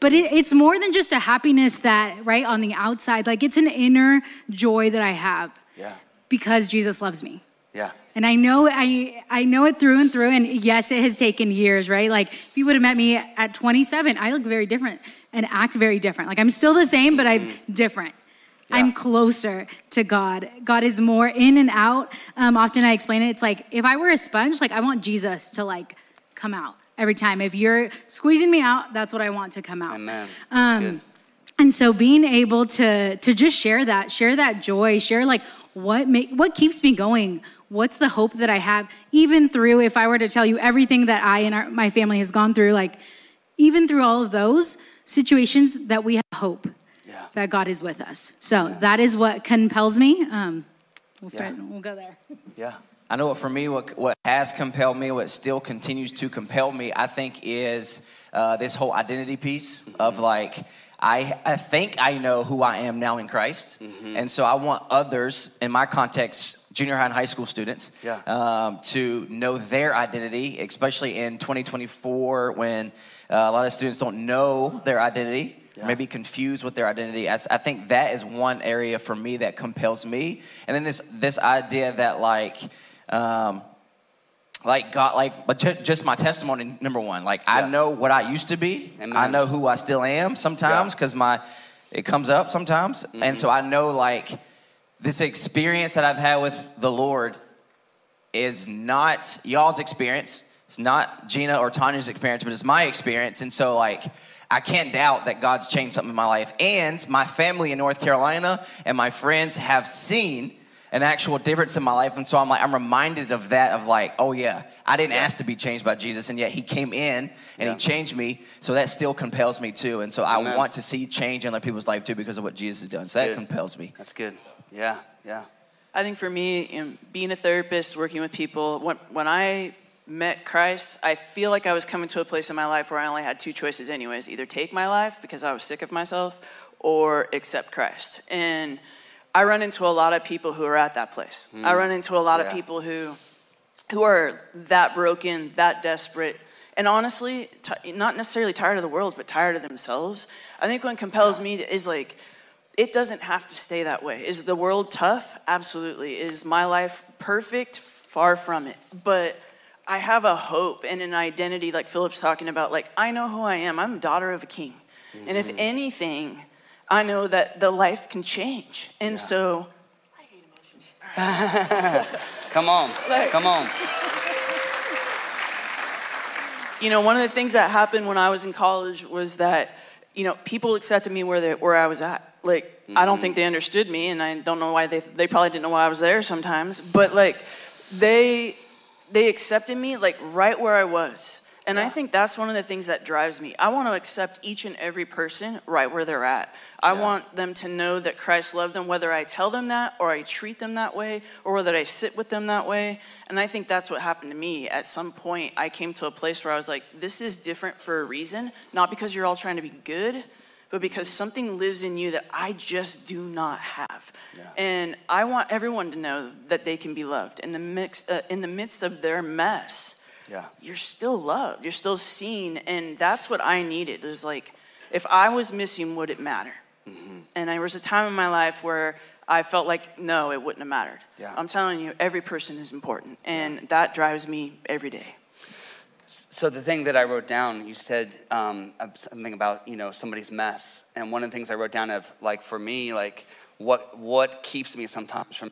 But it's more than just a happiness that, right, on the outside, like, it's an inner joy that I have. Yeah. Because Jesus loves me. Yeah. And I know it through and through. And yes, it has taken years, right? Like, if you would have met me at 27, I look very different and act very different. Like, I'm still the same, but I'm different. Yeah. I'm closer to God. God is more in and out. Often I explain it. It's like, if I were a sponge, like, I want Jesus to, like, come out every time. If you're squeezing me out, that's what I want to come out. Amen. That's good. And so being able to just share that joy, share, like, what keeps me going? What's the hope that I have? Even through, if I were to tell you everything that I and my family has gone through, like, even through all of those situations, that we have hope that God is with us. So that is what compels me. We'll start. Yeah. We'll go there. Yeah. I know for me, what has compelled me, what still continues to compel me, I think is this whole identity piece of, like, I think I know who I am now in Christ. And so I want others in my context junior high and high school students to know their identity, especially in 2024 when a lot of students don't know their identity. Yeah. Maybe confused with their identity. I think that is one area for me that compels me. And then this idea that just my testimony, number one. I know what I used to be. Amen. I know who I still am sometimes because it comes up sometimes. Mm-hmm. And so I know this experience that I've had with the Lord is not y'all's experience. It's not Gina or Tanya's experience, but it's my experience. And so I can't doubt that God's changed something in my life. And my family in North Carolina and my friends have seen an actual difference in my life. And so I'm reminded of that, I didn't ask to be changed by Jesus, and yet he came in and he changed me. So that still compels me too. And so I want to see change in other people's life too because of what Jesus has done. So that compels me. That's good. Yeah, yeah. I think for me, being a therapist, working with people, when I met Christ, I feel like I was coming to a place in my life where I only had two choices anyways, either take my life because I was sick of myself or accept Christ. And I run into a lot of people who are at that place. I run into a lot of people who are that broken, that desperate, and honestly, not necessarily tired of the world, but tired of themselves. I think what compels me is it doesn't have to stay that way. Is the world tough? Absolutely. Is my life perfect? Far from it. But I have a hope and an identity like Philip's talking about. I know who I am. I'm a daughter of a king. Mm-hmm. And if anything, I know that the life can change. And so, I hate emotions. Come on. Come on. One of the things that happened when I was in college was that, people accepted me where I was at. I don't think they understood me, and I don't know why they probably didn't know why I was there sometimes. But, they accepted me right where I was. And I think that's one of the things that drives me. I want to accept each and every person right where they're at. I want them to know that Christ loved them, whether I tell them that or I treat them that way or whether I sit with them that way. And I think that's what happened to me. At some point, I came to a place where I was like, this is different for a reason, not because you're all trying to be good, but because something lives in you that I just do not have. Yeah. And I want everyone to know that they can be loved. In the midst of their mess, you're still loved. You're still seen. And that's what I needed. There's if I was missing, would it matter? Mm-hmm. And there was a time in my life where I felt no, it wouldn't have mattered. Yeah. I'm telling you, every person is important. And that drives me every day. So the thing that I wrote down, you said something about, somebody's mess. And one of the things I wrote down of, for me, what keeps me sometimes from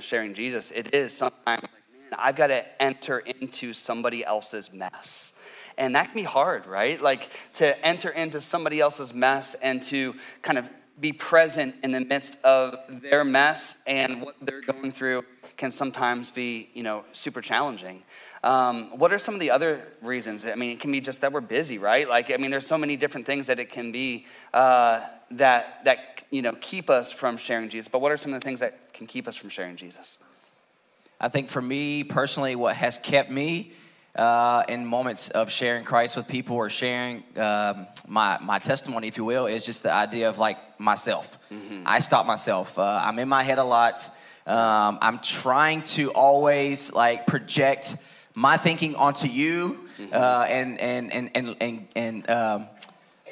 sharing Jesus, it is sometimes, I've got to enter into somebody else's mess. And that can be hard, right? To enter into somebody else's mess and to kind of be present in the midst of their mess and what they're going through can sometimes be, super challenging. What are some of the other reasons? It can be just that we're busy, right? There's so many different things that it can be that keep us from sharing Jesus. But what are some of the things that can keep us from sharing Jesus? I think for me personally, what has kept me in moments of sharing Christ with people or sharing my testimony, if you will, is just the idea of myself. Mm-hmm. I stop myself. I'm in my head a lot. I'm trying to always project my thinking onto you, and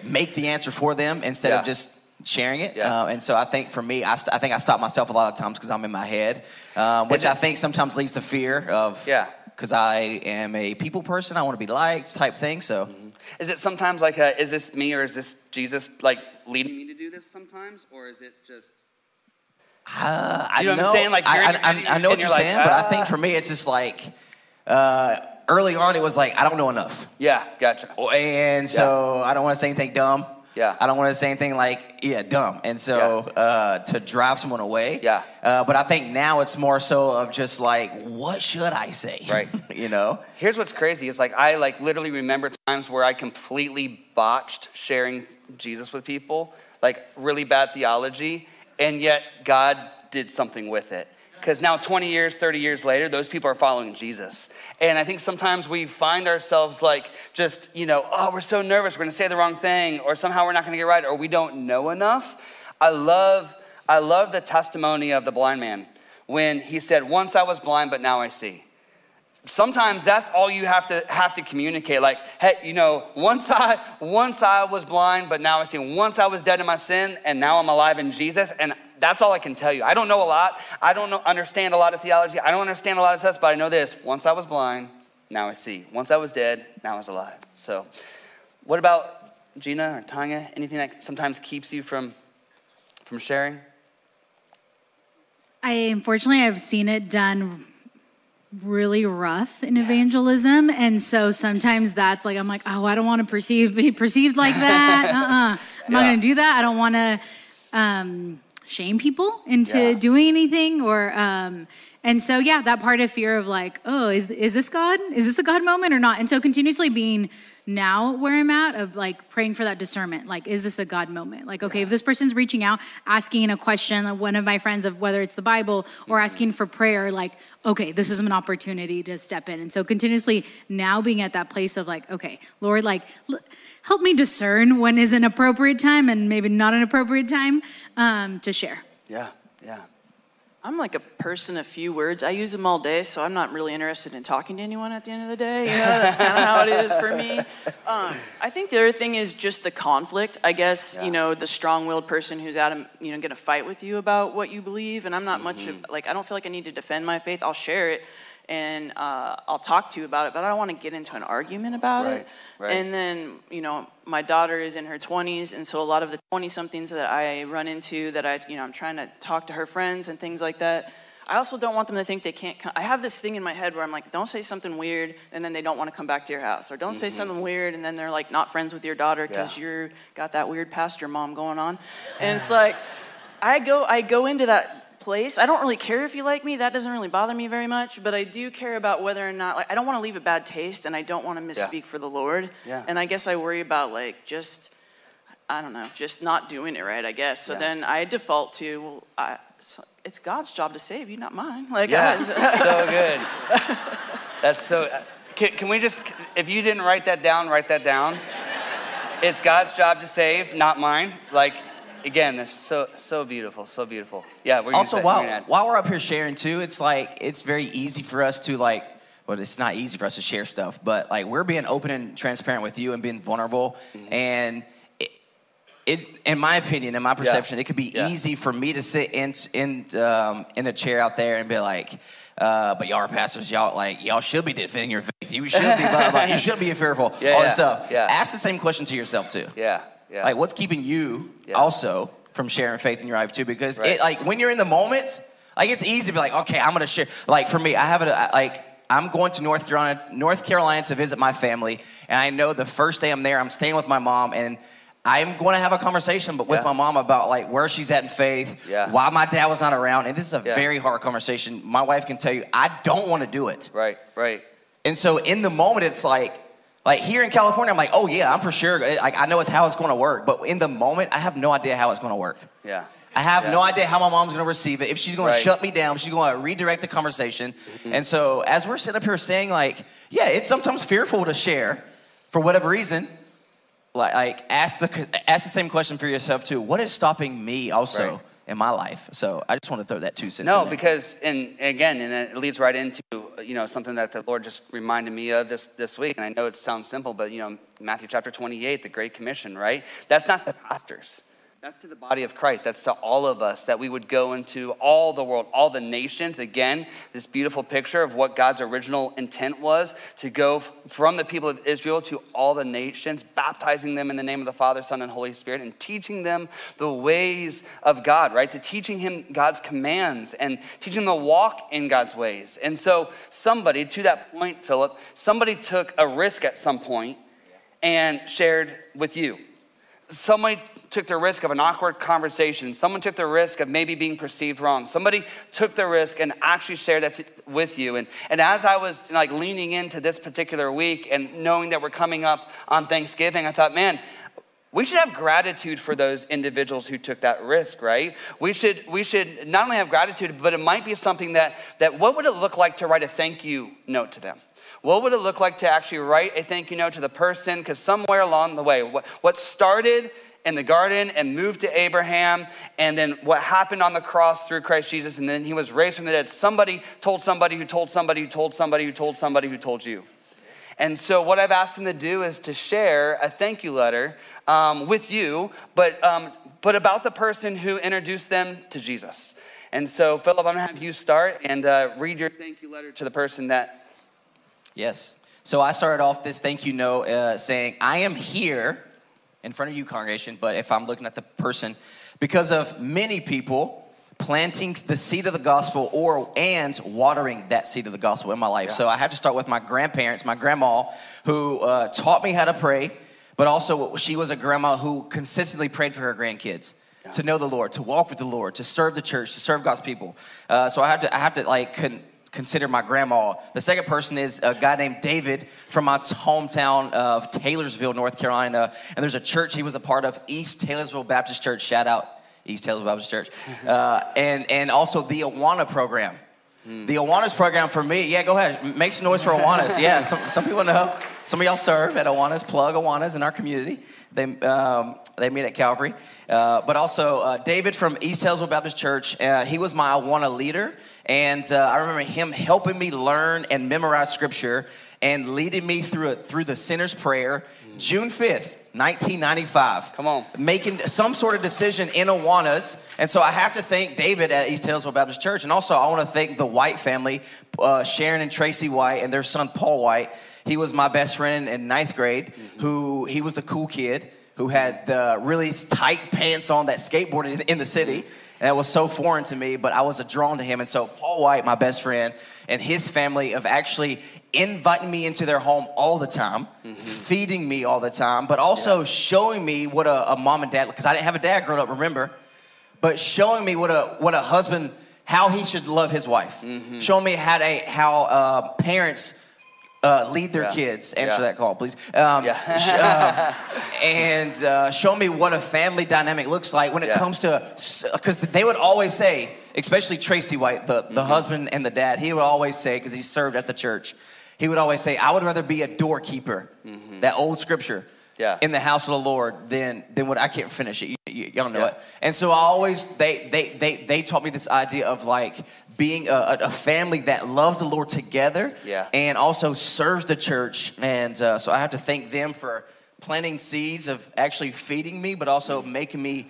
make the answer for them instead of just sharing it. Yeah. And so I think for me, I think I stop myself a lot of times because I'm in my head, which I think sometimes leads to fear of because I am a people person, I want to be liked type thing. So is it sometimes is this me or is this Jesus leading me to do this sometimes, or is it just? I know. What I'm saying? I know what you're saying, but I think for me, it's just early on, it was I don't know enough. Yeah, gotcha. And so I don't want to say anything dumb. Yeah. I don't want to say anything dumb. And so to drive someone away. Yeah. But I think now it's more so of just what should I say? Right. Here's what's crazy. It's I literally remember times where I completely botched sharing Jesus with people, really bad theology. And yet God did something with it. Because now 20 years, 30 years later, those people are following Jesus. And I think sometimes we find ourselves we're so nervous, we're gonna say the wrong thing, or somehow we're not gonna get right, or we don't know enough. I love the testimony of the blind man when he said, once I was blind, but now I see. Sometimes that's all you have to communicate. Like, hey, you know, once I was blind, but now I see. Once I was dead in my sin, and now I'm alive in Jesus. And that's all I can tell you. I don't know a lot. I don't understand a lot of theology. I don't understand a lot of stuff, but I know this. Once I was blind, now I see. Once I was dead, now I was alive. So what about Gina or Tanya? Anything that sometimes keeps you from sharing? Unfortunately, I've seen it done really rough in evangelism. And so sometimes that's like, I'm like, oh, I don't want to be perceived like that. I'm not going to do that. I don't want to shame people into doing anything or, and so, that part of fear of like, oh, is this God? Is this a God moment or not? And so continuously being now where I'm at of like praying for that discernment. Like, is this a God moment? Like, okay, if this person's reaching out, asking a question, like one of my friends of whether it's the Bible or asking for prayer, like, okay, this is an opportunity to step in. And so continuously now being at that place of like, okay, Lord, like, help me discern when is an appropriate time and maybe not an appropriate time to share. Yeah. I'm like a person of few words. I use them all day, so I'm not really interested in talking to anyone at the end of the day. You know, that's kind of how it is for me. I think the other thing is just the conflict. I guess, you know, the strong-willed person who's out of, you know, going to fight with you about what you believe. And I'm not much of, like, I don't feel like I need to defend my faith. I'll share it, and I'll talk to you about it, but I don't want to get into an argument about it. Right. And then, you know, my daughter is in her 20s, and so a lot of the 20-somethings that I run into that I, you know, I'm trying to talk to her friends and things like that, I also don't want them to think they can't come. I have this thing in my head where I'm like, don't say something weird, and then they don't want to come back to your house. Or don't say something weird, and then they're, like, not friends with your daughter because you're got that weird pastor mom going on. And it's like, I go into that place. I don't really care if you like me. That doesn't really bother me very much, but I do care about whether or not, like, I don't want to leave a bad taste, and I don't want to misspeak for the Lord. And I guess I worry about, like, just, I don't know, just not doing it right, I guess. So then I default to, well, it's God's job to save you, not mine. Like, so good. That's so, can we just, if you didn't write that down. It's God's job to save, not mine. Like, again, they're so beautiful. Yeah. Also, while we're up here sharing too, it's like, it's very easy for us to like, well, it's not easy for us to share stuff, but like we're being open and transparent with you and being vulnerable. Mm-hmm. And it, in my opinion, in my perception, it could be easy for me to sit in a chair out there and be like, but y'all are pastors, y'all should be defending your faith. You should be blah, blah, blah. You should be fearful. Yeah, all this stuff. Yeah. Ask the same question to yourself too. Yeah. Like, what's keeping you also from sharing faith in your life too? Because it, like, when you're in the moment, like, it's easy to be like, okay, I'm gonna share. Like, for me, I have I'm going to North Carolina to visit my family, and I know the first day I'm there, I'm staying with my mom, and I'm going to have a conversation, but with my mom about like where she's at in faith, why my dad was not around, and this is a very hard conversation. My wife can tell you, I don't want to do it. Right. And so in the moment, it's like. Like, here in California, I'm like, oh, yeah, I'm for sure. Like, I know it's how it's going to work. But in the moment, I have no idea how it's going to work. Yeah. I have no idea how my mom's going to receive it. If she's going to shut me down, if she's going to redirect the conversation. Mm-hmm. And so as we're sitting up here saying, like, yeah, it's sometimes fearful to share for whatever reason. Like ask the same question for yourself, too. What is stopping me also in my life? So I just want to throw that 2 cents in there. Because, and it leads right into, you know, something that the Lord just reminded me of this week, and I know it sounds simple, but, you know, Matthew chapter 28, the Great Commission, right? That's not to pastors. That's to the body of Christ. That's to all of us, that we would go into all the world, all the nations. Again, this beautiful picture of what God's original intent was, to go from the people of Israel to all the nations, baptizing them in the name of the Father, Son, and Holy Spirit, and teaching them the ways of God, right? To teaching him God's commands and teaching them to walk in God's ways. And so somebody, to that point, Philip, somebody took a risk at some point and shared with you. Somebody took the risk of an awkward conversation. Someone took the risk of maybe being perceived wrong. Somebody took the risk and actually shared that with you. And as I was like leaning into this particular week and knowing that we're coming up on Thanksgiving, I thought, man, we should have gratitude for those individuals who took that risk, right? We should not only have gratitude, but it might be something that what would it look like to write a thank you note to them? What would it look like to actually write a thank you note to the person? Because somewhere along the way, what started in the garden and moved to Abraham, and then what happened on the cross through Christ Jesus, and then he was raised from the dead. Somebody told somebody who told somebody who told somebody who told somebody who told you. And so what I've asked him to do is to share a thank you letter with you, but about the person who introduced them to Jesus. And so, Philip, I'm going to have you start and read your thank you letter to the person that... Yes. So I started off this thank you note saying, I am here in front of you, congregation, but if I'm looking at the person, because of many people planting the seed of the gospel and watering that seed of the gospel in my life. Yeah. So I have to start with my grandparents, my grandma, who taught me how to pray, but also she was a grandma who consistently prayed for her grandkids. Yeah. To know the Lord, to walk with the Lord, to serve the church, to serve God's people. So I have to consider my grandma. The second person is a guy named David from my hometown of Taylorsville, North Carolina. And there's a church he was a part of, East Taylorsville Baptist Church. Shout out, East Taylorsville Baptist Church. And also the Awana program. The Awana's program for me. Yeah, go ahead. Make some noise for Awana's. Yeah, some people know. Some of y'all serve at Awana's. Plug Awana's in our community. They meet at Calvary. But also David from East Taylorsville Baptist Church. He was my Awana leader. And I remember him helping me learn and memorize scripture and leading me through the sinner's prayer, June 5th, 1995. Come on. Making some sort of decision in Awana's. And so I have to thank David at East Taylorsville Baptist Church. And also I want to thank the White family, Sharon and Tracy White and their son, Paul White. He was my best friend in ninth grade, who he was the cool kid who had the really tight pants on that skateboarded in the city. And that was so foreign to me, but I was drawn to him. And so Paul White, my best friend, and his family of actually inviting me into their home all the time, feeding me all the time, but also showing me what a mom and dad, because I didn't have a dad growing up, remember, but showing me what a husband, how he should love his wife, showing me how parents lead their kids. Answer that call, please. And show me what a family dynamic looks like when it comes to, because they would always say, especially Tracy White, the husband and the dad, he would always say, because he served at the church, he would always say, I would rather be a doorkeeper, that old scripture, in the house of the Lord than what, I can't finish it. Y'all know it. And so I always, they taught me this idea of like being a family that loves the Lord together and also serves the church. And so I have to thank them for planting seeds of actually feeding me, but also making me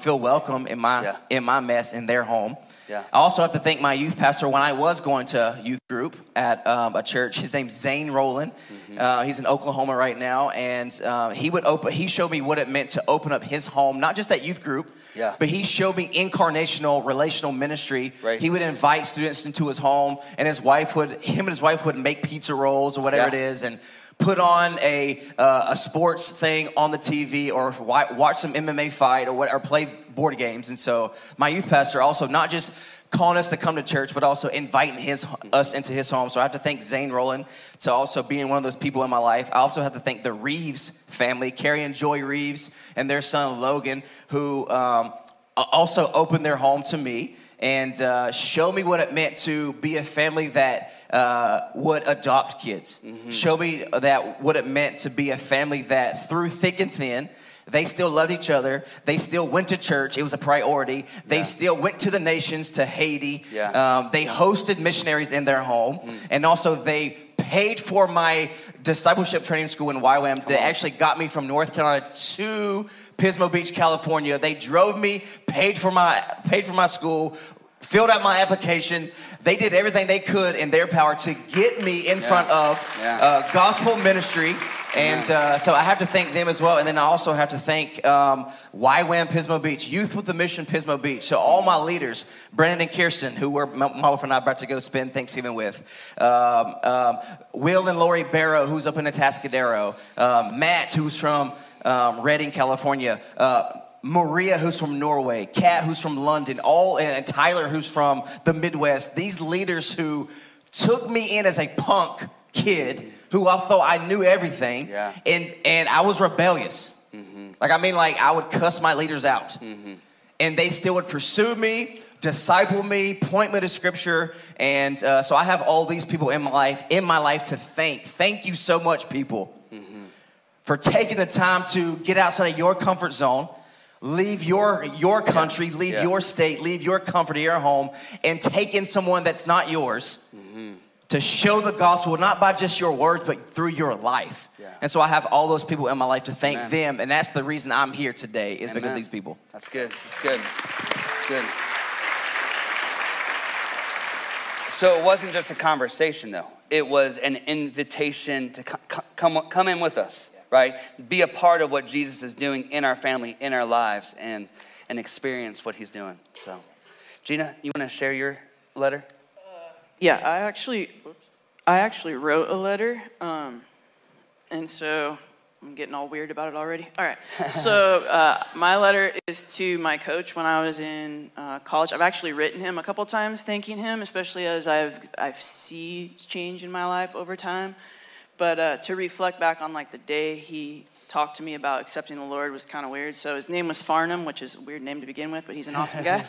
feel welcome in my mess in their home. Yeah. I also have to thank my youth pastor when I was going to youth group at a church. His name's Zane Roland. He's in Oklahoma right now, and he showed me what it meant to open up his home, not just at youth group, but he showed me incarnational relational ministry. Right. He would invite students into his home, and him and his wife would make pizza rolls or whatever it is, and put on a sports thing on the TV or watch some MMA fight or play board games. And so my youth pastor also not just calling us to come to church, but also inviting us into his home. So I have to thank Zane Roland to also being one of those people in my life. I also have to thank the Reeves family, Carrie and Joy Reeves and their son Logan, who also opened their home to me and showed me what it meant to be a family that would adopt kids. Show me that what it meant to be a family that through thick and thin, they still loved each other. They still went to church. It was a priority. They still went to the nations, to Haiti. They hosted missionaries in their home. And also they paid for my discipleship training school in YWAM. They actually got me from North Carolina to Pismo Beach, California. They drove me, paid for my school, filled out my application. They did everything they could in their power to get me in front of gospel ministry. And so I have to thank them as well. And then I also have to thank YWAM Pismo Beach, Youth with a Mission Pismo Beach. So all my leaders, Brandon and Kirsten, who my wife and I about to go spend Thanksgiving with. Will and Lori Barrow, who's up in Atascadero. Matt, who's from Redding, California. Maria, who's from Norway, Kat, who's from London, and Tyler, who's from the Midwest. These leaders who took me in as a punk kid who I thought I knew everything, and I was rebellious. I would cuss my leaders out, and they still would pursue me, disciple me, point me to scripture, and so I have all these people in my life to thank. Thank you so much, people, for taking the time to get outside of your comfort zone, leave your country, leave your state, leave your comfort of your home, and take in someone that's not yours to show the gospel, not by just your words, but through your life. Yeah. And so I have all those people in my life to thank them, and that's the reason I'm here today is because of these people. That's good. That's good. That's good. So it wasn't just a conversation, though. It was an invitation to come in with us, right? Be a part of what Jesus is doing in our family, in our lives, and experience what he's doing. So, Gina, you want to share your letter? Yeah, I actually wrote a letter, and so I'm getting all weird about it already. All right, so my letter is to my coach when I was in college. I've actually written him a couple times thanking him, especially as I've seen change in my life over time. But to reflect back on like the day he talked to me about accepting the Lord was kind of weird. So his name was Farnham, which is a weird name to begin with, but he's an awesome guy.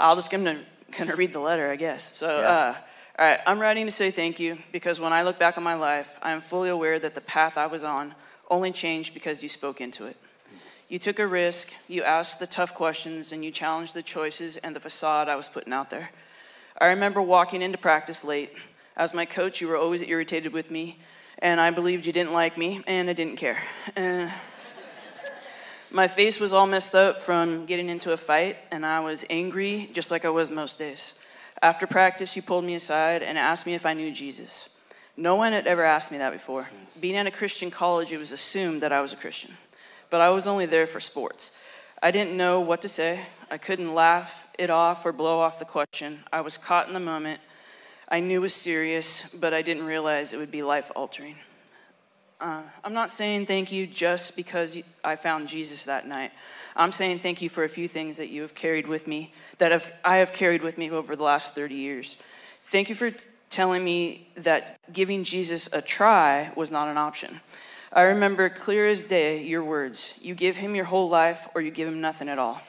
I'll just give him gonna read the letter, I guess. So, all right, I'm writing to say thank you because when I look back on my life, I am fully aware that the path I was on only changed because you spoke into it. You took a risk, you asked the tough questions, and you challenged the choices and the facade I was putting out there. I remember walking into practice late. As my coach, you were always irritated with me, and I believed you didn't like me, and I didn't care. My face was all messed up from getting into a fight, and I was angry, just like I was most days. After practice, you pulled me aside and asked me if I knew Jesus. No one had ever asked me that before. Being at a Christian college, it was assumed that I was a Christian, but I was only there for sports. I didn't know what to say. I couldn't laugh it off or blow off the question. I was caught in the moment. I knew it was serious, but I didn't realize it would be life-altering. I'm not saying thank you just because I found Jesus that night. I'm saying thank you for a few things that you have carried with me, I have carried with me over the last 30 years. Thank you for telling me that giving Jesus a try was not an option. I remember clear as day your words. You give him your whole life or you give him nothing at all.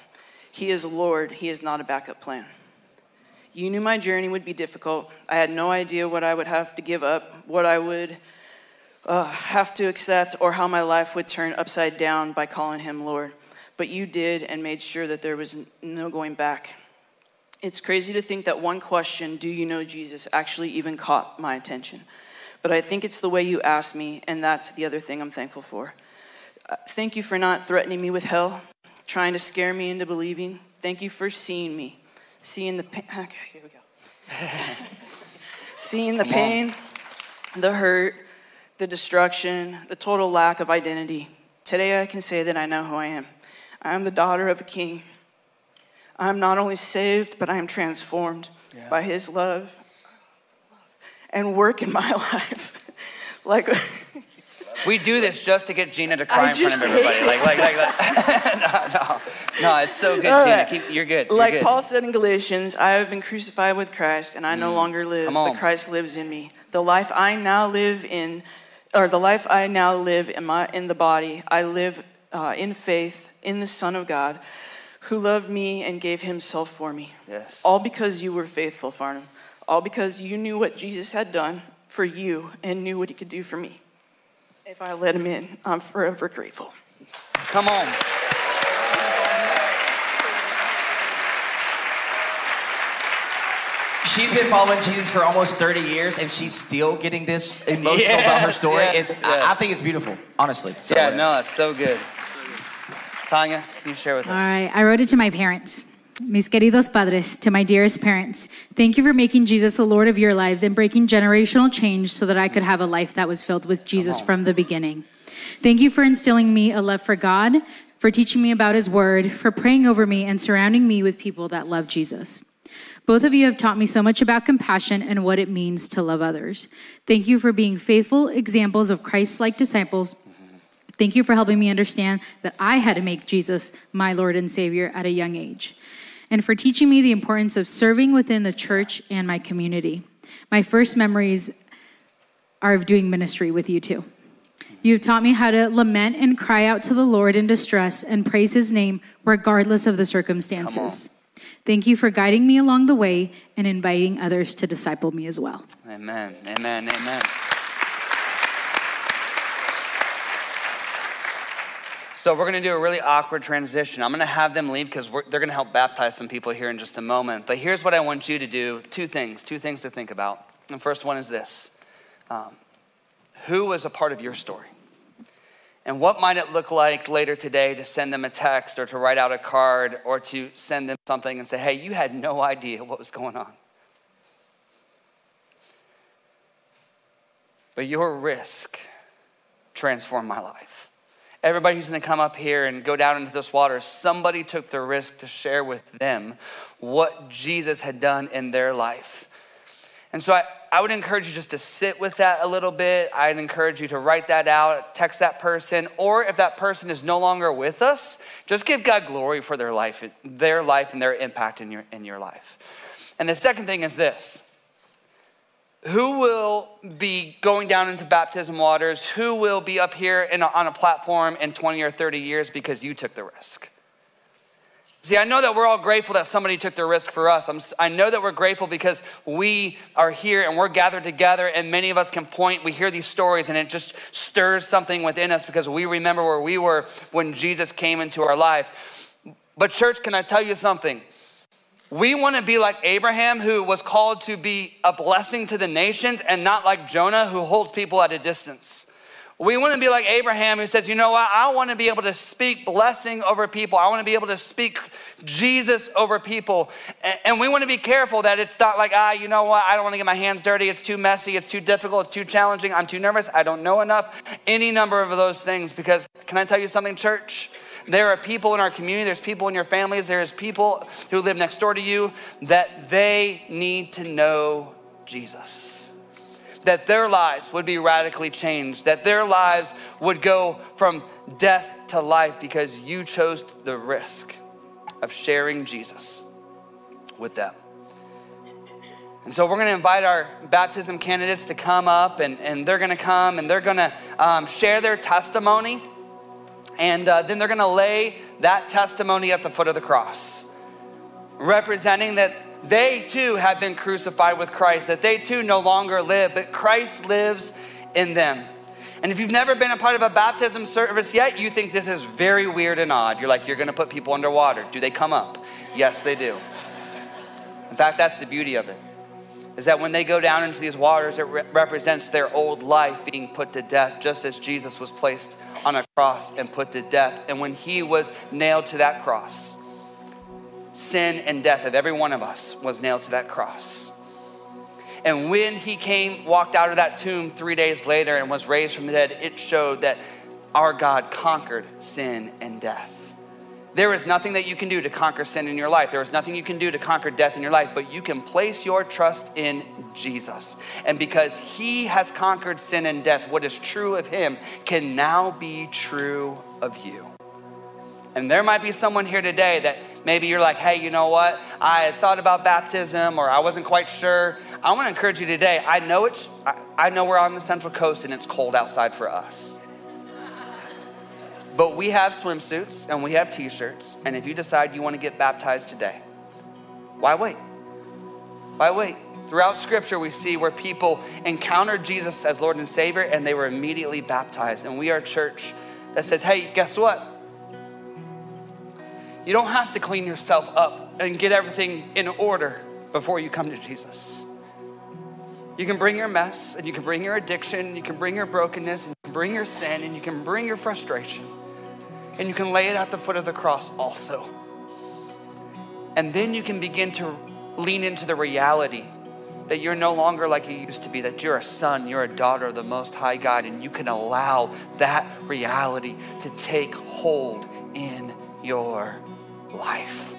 He is Lord. He is not a backup plan. You knew my journey would be difficult. I had no idea what I would have to give up, what I would have to accept or how my life would turn upside down by calling him Lord. But you did and made sure that there was no going back. It's crazy to think that one question, do you know Jesus, actually even caught my attention. But I think it's the way you asked me, and that's the other thing I'm thankful for. Thank you for not threatening me with hell, trying to scare me into believing. Thank you for seeing me, seeing the pain. Okay, here we go. Seeing the pain, the hurt, the destruction, the total lack of identity. Today I can say that I know who I am. I am the daughter of a king. I am not only saved, but I am transformed by his love and work in my life. Like we do this just to get Gina to cry in front of everybody. Like no, it's so good, Gina. You're good. Like Paul said in Galatians, I have been crucified with Christ, and I no longer live, but Christ lives in me. The life I now live in. Or the life I now live in the body, I live in faith in the Son of God who loved me and gave himself for me. Yes. All because you were faithful, Farnham. All because you knew what Jesus had done for you and knew what he could do for me. If I let him in, I'm forever grateful. Come on. She's been following Jesus for almost 30 years, and she's still getting this emotional about her story. I think it's beautiful, honestly. So, it's so good. Tanya, can you share with us? All right, I wrote it to my parents. Mis queridos padres, to my dearest parents, thank you for making Jesus the Lord of your lives and breaking generational change so that I could have a life that was filled with Jesus from the beginning. Thank you for instilling me a love for God, for teaching me about his word, for praying over me and surrounding me with people that love Jesus. Both of you have taught me so much about compassion and what it means to love others. Thank you for being faithful examples of Christ-like disciples. Thank you for helping me understand that I had to make Jesus my Lord and Savior at a young age, and for teaching me the importance of serving within the church and my community. My first memories are of doing ministry with you two. You have taught me how to lament and cry out to the Lord in distress and praise his name regardless of the circumstances. Thank you for guiding me along the way and inviting others to disciple me as well. Amen. Amen. Amen. So we're going to do a really awkward transition. I'm going to have them leave because they're going to help baptize some people here in just a moment. But here's what I want you to do. Two things to think about. The first one is this. Who was a part of your story? And what might it look like later today to send them a text or to write out a card or to send them something and say, hey, you had no idea what was going on. But your risk transformed my life. Everybody who's gonna come up here and go down into this water, somebody took the risk to share with them what Jesus had done in their life. And so I would encourage you just to sit with that a little bit. I'd encourage you to write that out, text that person, or if that person is no longer with us, just give God glory for their life and their impact in your life. And the second thing is this. Who will be going down into baptism waters? Who will be up here on a platform in 20 or 30 years because you took the risk? See, I know that we're all grateful that somebody took the risk for us. I know that we're grateful because we are here and we're gathered together and many of us can point, we hear these stories and it just stirs something within us because we remember where we were when Jesus came into our life. But church, can I tell you something? We want to be like Abraham, who was called to be a blessing to the nations, and not like Jonah, who holds people at a distance. We want to be like Abraham, who says, you know what? I want to be able to speak blessing over people. I want to be able to speak Jesus over people. And we want to be careful that it's not like, you know what? I don't want to get my hands dirty. It's too messy. It's too difficult. It's too challenging. I'm too nervous. I don't know enough. Any number of those things, because can I tell you something, church? There are people in our community, there's people in your families, there's people who live next door to you that they need to know Jesus. That their lives would be radically changed, that their lives would go from death to life because you chose the risk of sharing Jesus with them. And so we're gonna invite our baptism candidates to come up and they're gonna come and they're gonna share their testimony. And then they're gonna lay that testimony at the foot of the cross, representing that they too have been crucified with Christ, that they too no longer live, but Christ lives in them. And if you've never been a part of a baptism service yet, you think this is very weird and odd. You're like, you're gonna put people underwater. Do they come up? Yes, they do. In fact, that's the beauty of it, is that when they go down into these waters, it represents their old life being put to death, just as Jesus was placed on a cross and put to death. And when he was nailed to that cross, sin and death of every one of us was nailed to that cross. And when he walked out of that tomb 3 days later and was raised from the dead, it showed that our God conquered sin and death. There is nothing that you can do to conquer sin in your life. There is nothing you can do to conquer death in your life, but you can place your trust in Jesus. And because he has conquered sin and death, what is true of him can now be true of you. And there might be someone here today that maybe you're like, hey, you know what? I had thought about baptism or I wasn't quite sure. I want to encourage you today. I know we're on the Central Coast and it's cold outside for us. But we have swimsuits and we have t-shirts. And if you decide you want to get baptized today, why wait? Why wait? Throughout scripture, we see where people encountered Jesus as Lord and Savior and they were immediately baptized. And we are a church that says, hey, guess what? You don't have to clean yourself up and get everything in order before you come to Jesus. You can bring your mess and you can bring your addiction, you can bring your brokenness, and you can bring your sin, and you can bring your frustration. And you can lay it at the foot of the cross also. And then you can begin to lean into the reality that you're no longer like you used to be, that you're a son, you're a daughter of the Most High God, and you can allow that reality to take hold in your life.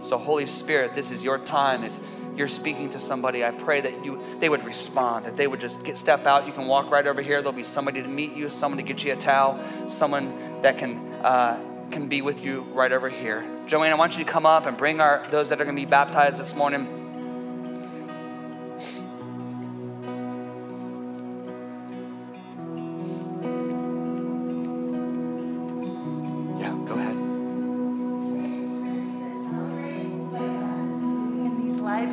So Holy Spirit, this is your time. If you're speaking to somebody, I pray that they would respond, that they would just step out. You can walk right over here. There'll be somebody to meet you, someone to get you a towel, someone that can be with you right over here. Joanne, I want you to come up and bring those that are gonna be baptized this morning.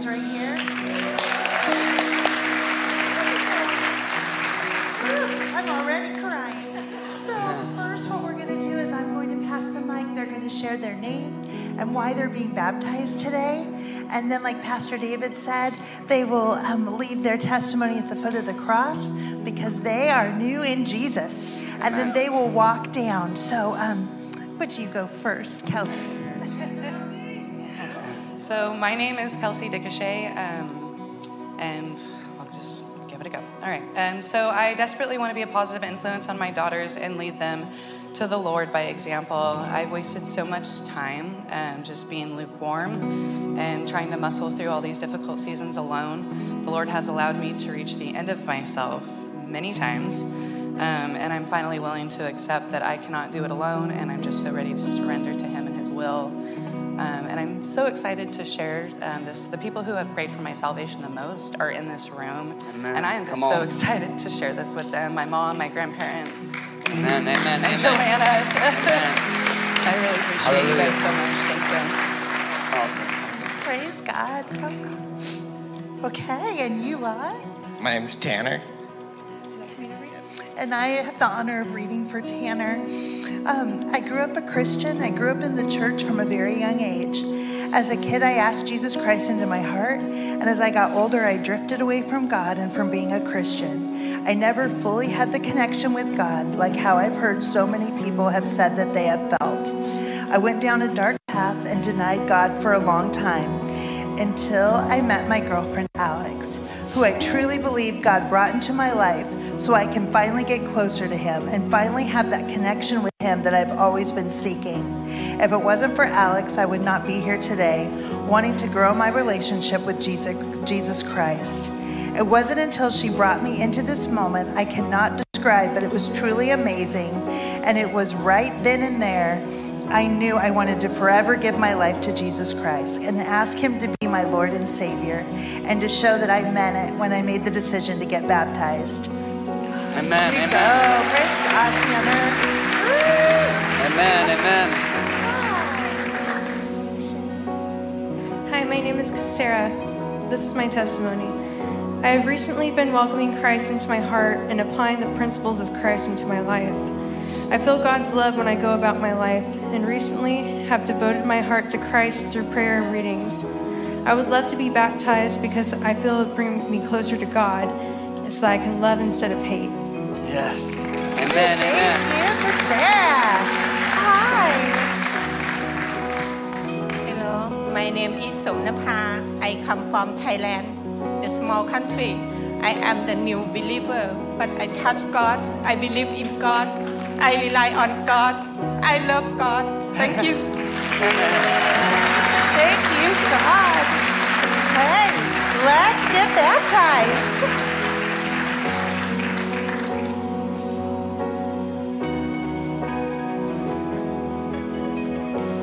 Right here. I'm already crying. So first what we're going to do is I'm going to share their name and why they're being baptized today. And then, like Pastor David said, they will leave their testimony at the foot of the cross because they are new in Jesus. And then they will walk down. So would you go first, Kelsey? So my name is Kelsey Dickachet, and I'll just give it a go. All right. So I desperately want to be a positive influence on my daughters and lead them to the Lord by example. I've wasted so much time just being lukewarm and trying to muscle through all these difficult seasons alone. The Lord has allowed me to reach the end of myself many times, and I'm finally willing to accept that I cannot do it alone, and I'm just so ready to surrender to Him and His will. And I'm so excited to share this. The people who have prayed for my salvation the most are in this room. Amen. And I am so excited to share this with them. My mom, my grandparents. Amen, amen, and amen. Joanna. Amen. I really appreciate you guys so much. Thank you. Awesome. Praise God, Kelsey. Okay, and you are? My name's Tanner. Would you like me to read? And I have the honor of reading for Tanner. I grew up a Christian. I grew up in the church from a very young age. As a kid, I asked Jesus Christ into my heart, and as I got older, I drifted away from God and from being a Christian. I never fully had the connection with God, like how I've heard so many people have said that they have felt. I went down a dark path and denied God for a long time, until I met my girlfriend, Alex, who I truly believe God brought into my life so I can finally get closer to Him and finally have that connection with Him that I've always been seeking. If it wasn't for Alex, I would not be here today, wanting to grow my relationship with Jesus Christ. It wasn't until she brought me into this moment I cannot describe, but it was truly amazing, and it was right then and there I knew I wanted to forever give my life to Jesus Christ and ask Him to be my Lord and Savior, and to show that I meant it when I made the decision to get baptized. Amen. Here we go. Praise God, Tanner. Amen. Amen. Hi, my name is Sarah. This is my testimony. I have recently been welcoming Christ into my heart and applying the principles of Christ into my life. I feel God's love when I go about my life, and recently have devoted my heart to Christ through prayer and readings. I would love to be baptized because I feel it brings me closer to God, so that I can love instead of hate. Yes. Amen. Thank you, Sarah. Hi. Hello. My name is Somnapha. I come from Thailand, the small country. I am the new believer, but I trust God. I believe in God. I rely on God. I love God. Thank you. Thank you, God. Hey, let's get baptized.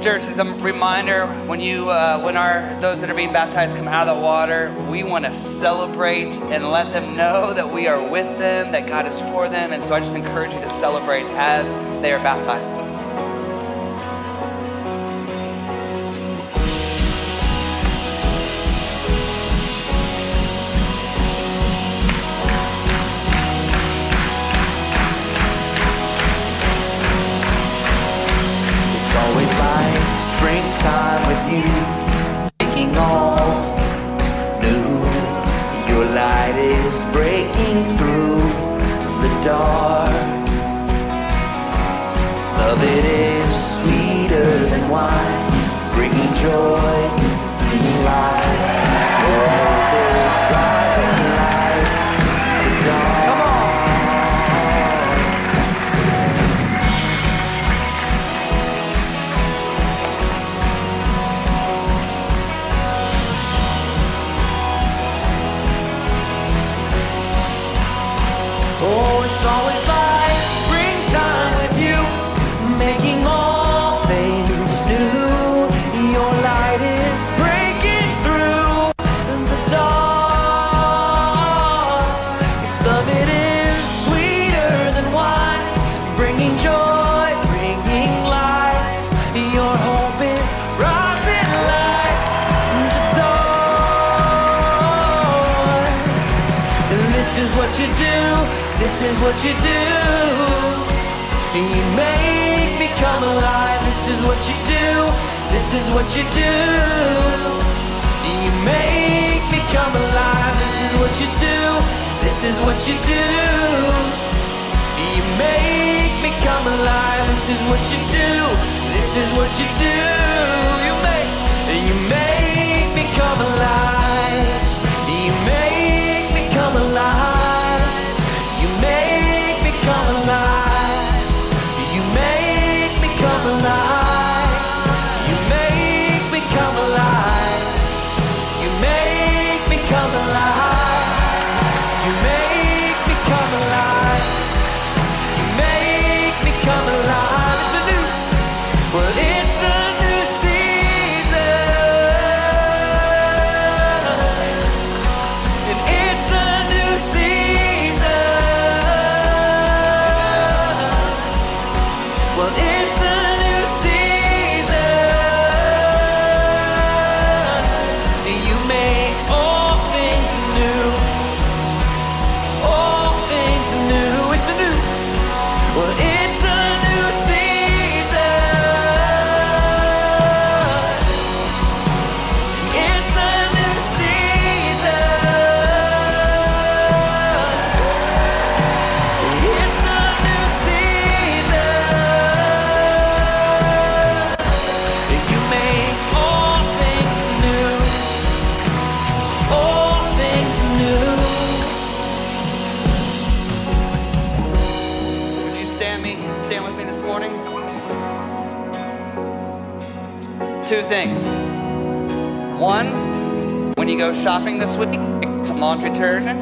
Church, as a reminder, when you, those that are being baptized come out of the water, we want to celebrate and let them know that we are with them, that God is for them, and so I just encourage you to celebrate as they are baptized. This is what you do, and you make me come alive. is what you do, this is what you do. You make me come alive, this is what you do, this is what you do. You make me come alive, this is what you do, this is what you do. You make me come alive, you make me come alive, you make me come alive, you make me come alive, you make me come alive, you make me come alive, you make me come alive, you make me come alive. It's a new, well, it's a new season, and it's a new season, well, it's a new season, and you make all things new, all things new. It's a new, well, it's a new season. It's a new season. It's a new season. You make all things new. All things new. Would you stand with me this morning? Two things. One, when you go shopping this week, pick some laundry detergent.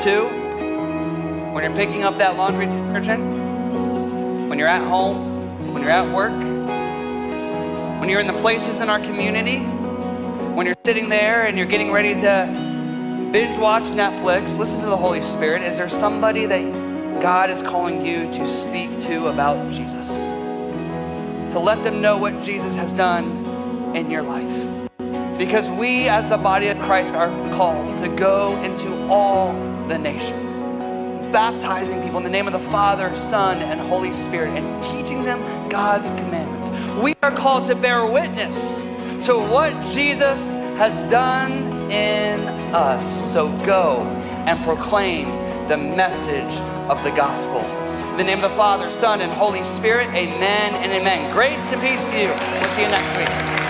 Two, when you're picking up that laundry detergent, when you're at home, when you're at work, when you're in the places in our community, when you're sitting there and you're getting ready to binge watch Netflix, listen to the Holy Spirit. Is there somebody that God is calling you to speak to about Jesus? To let them know what Jesus has done in your life. Because we, as the body of Christ, are called to go into all the nations, baptizing people in the name of the Father, Son, and Holy Spirit, and teaching them God's commandments. We are called to bear witness to what Jesus has done in us. So go and proclaim the message of the gospel. In the name of the Father, Son, and Holy Spirit, amen and amen. Grace and peace to you. We'll see you next week.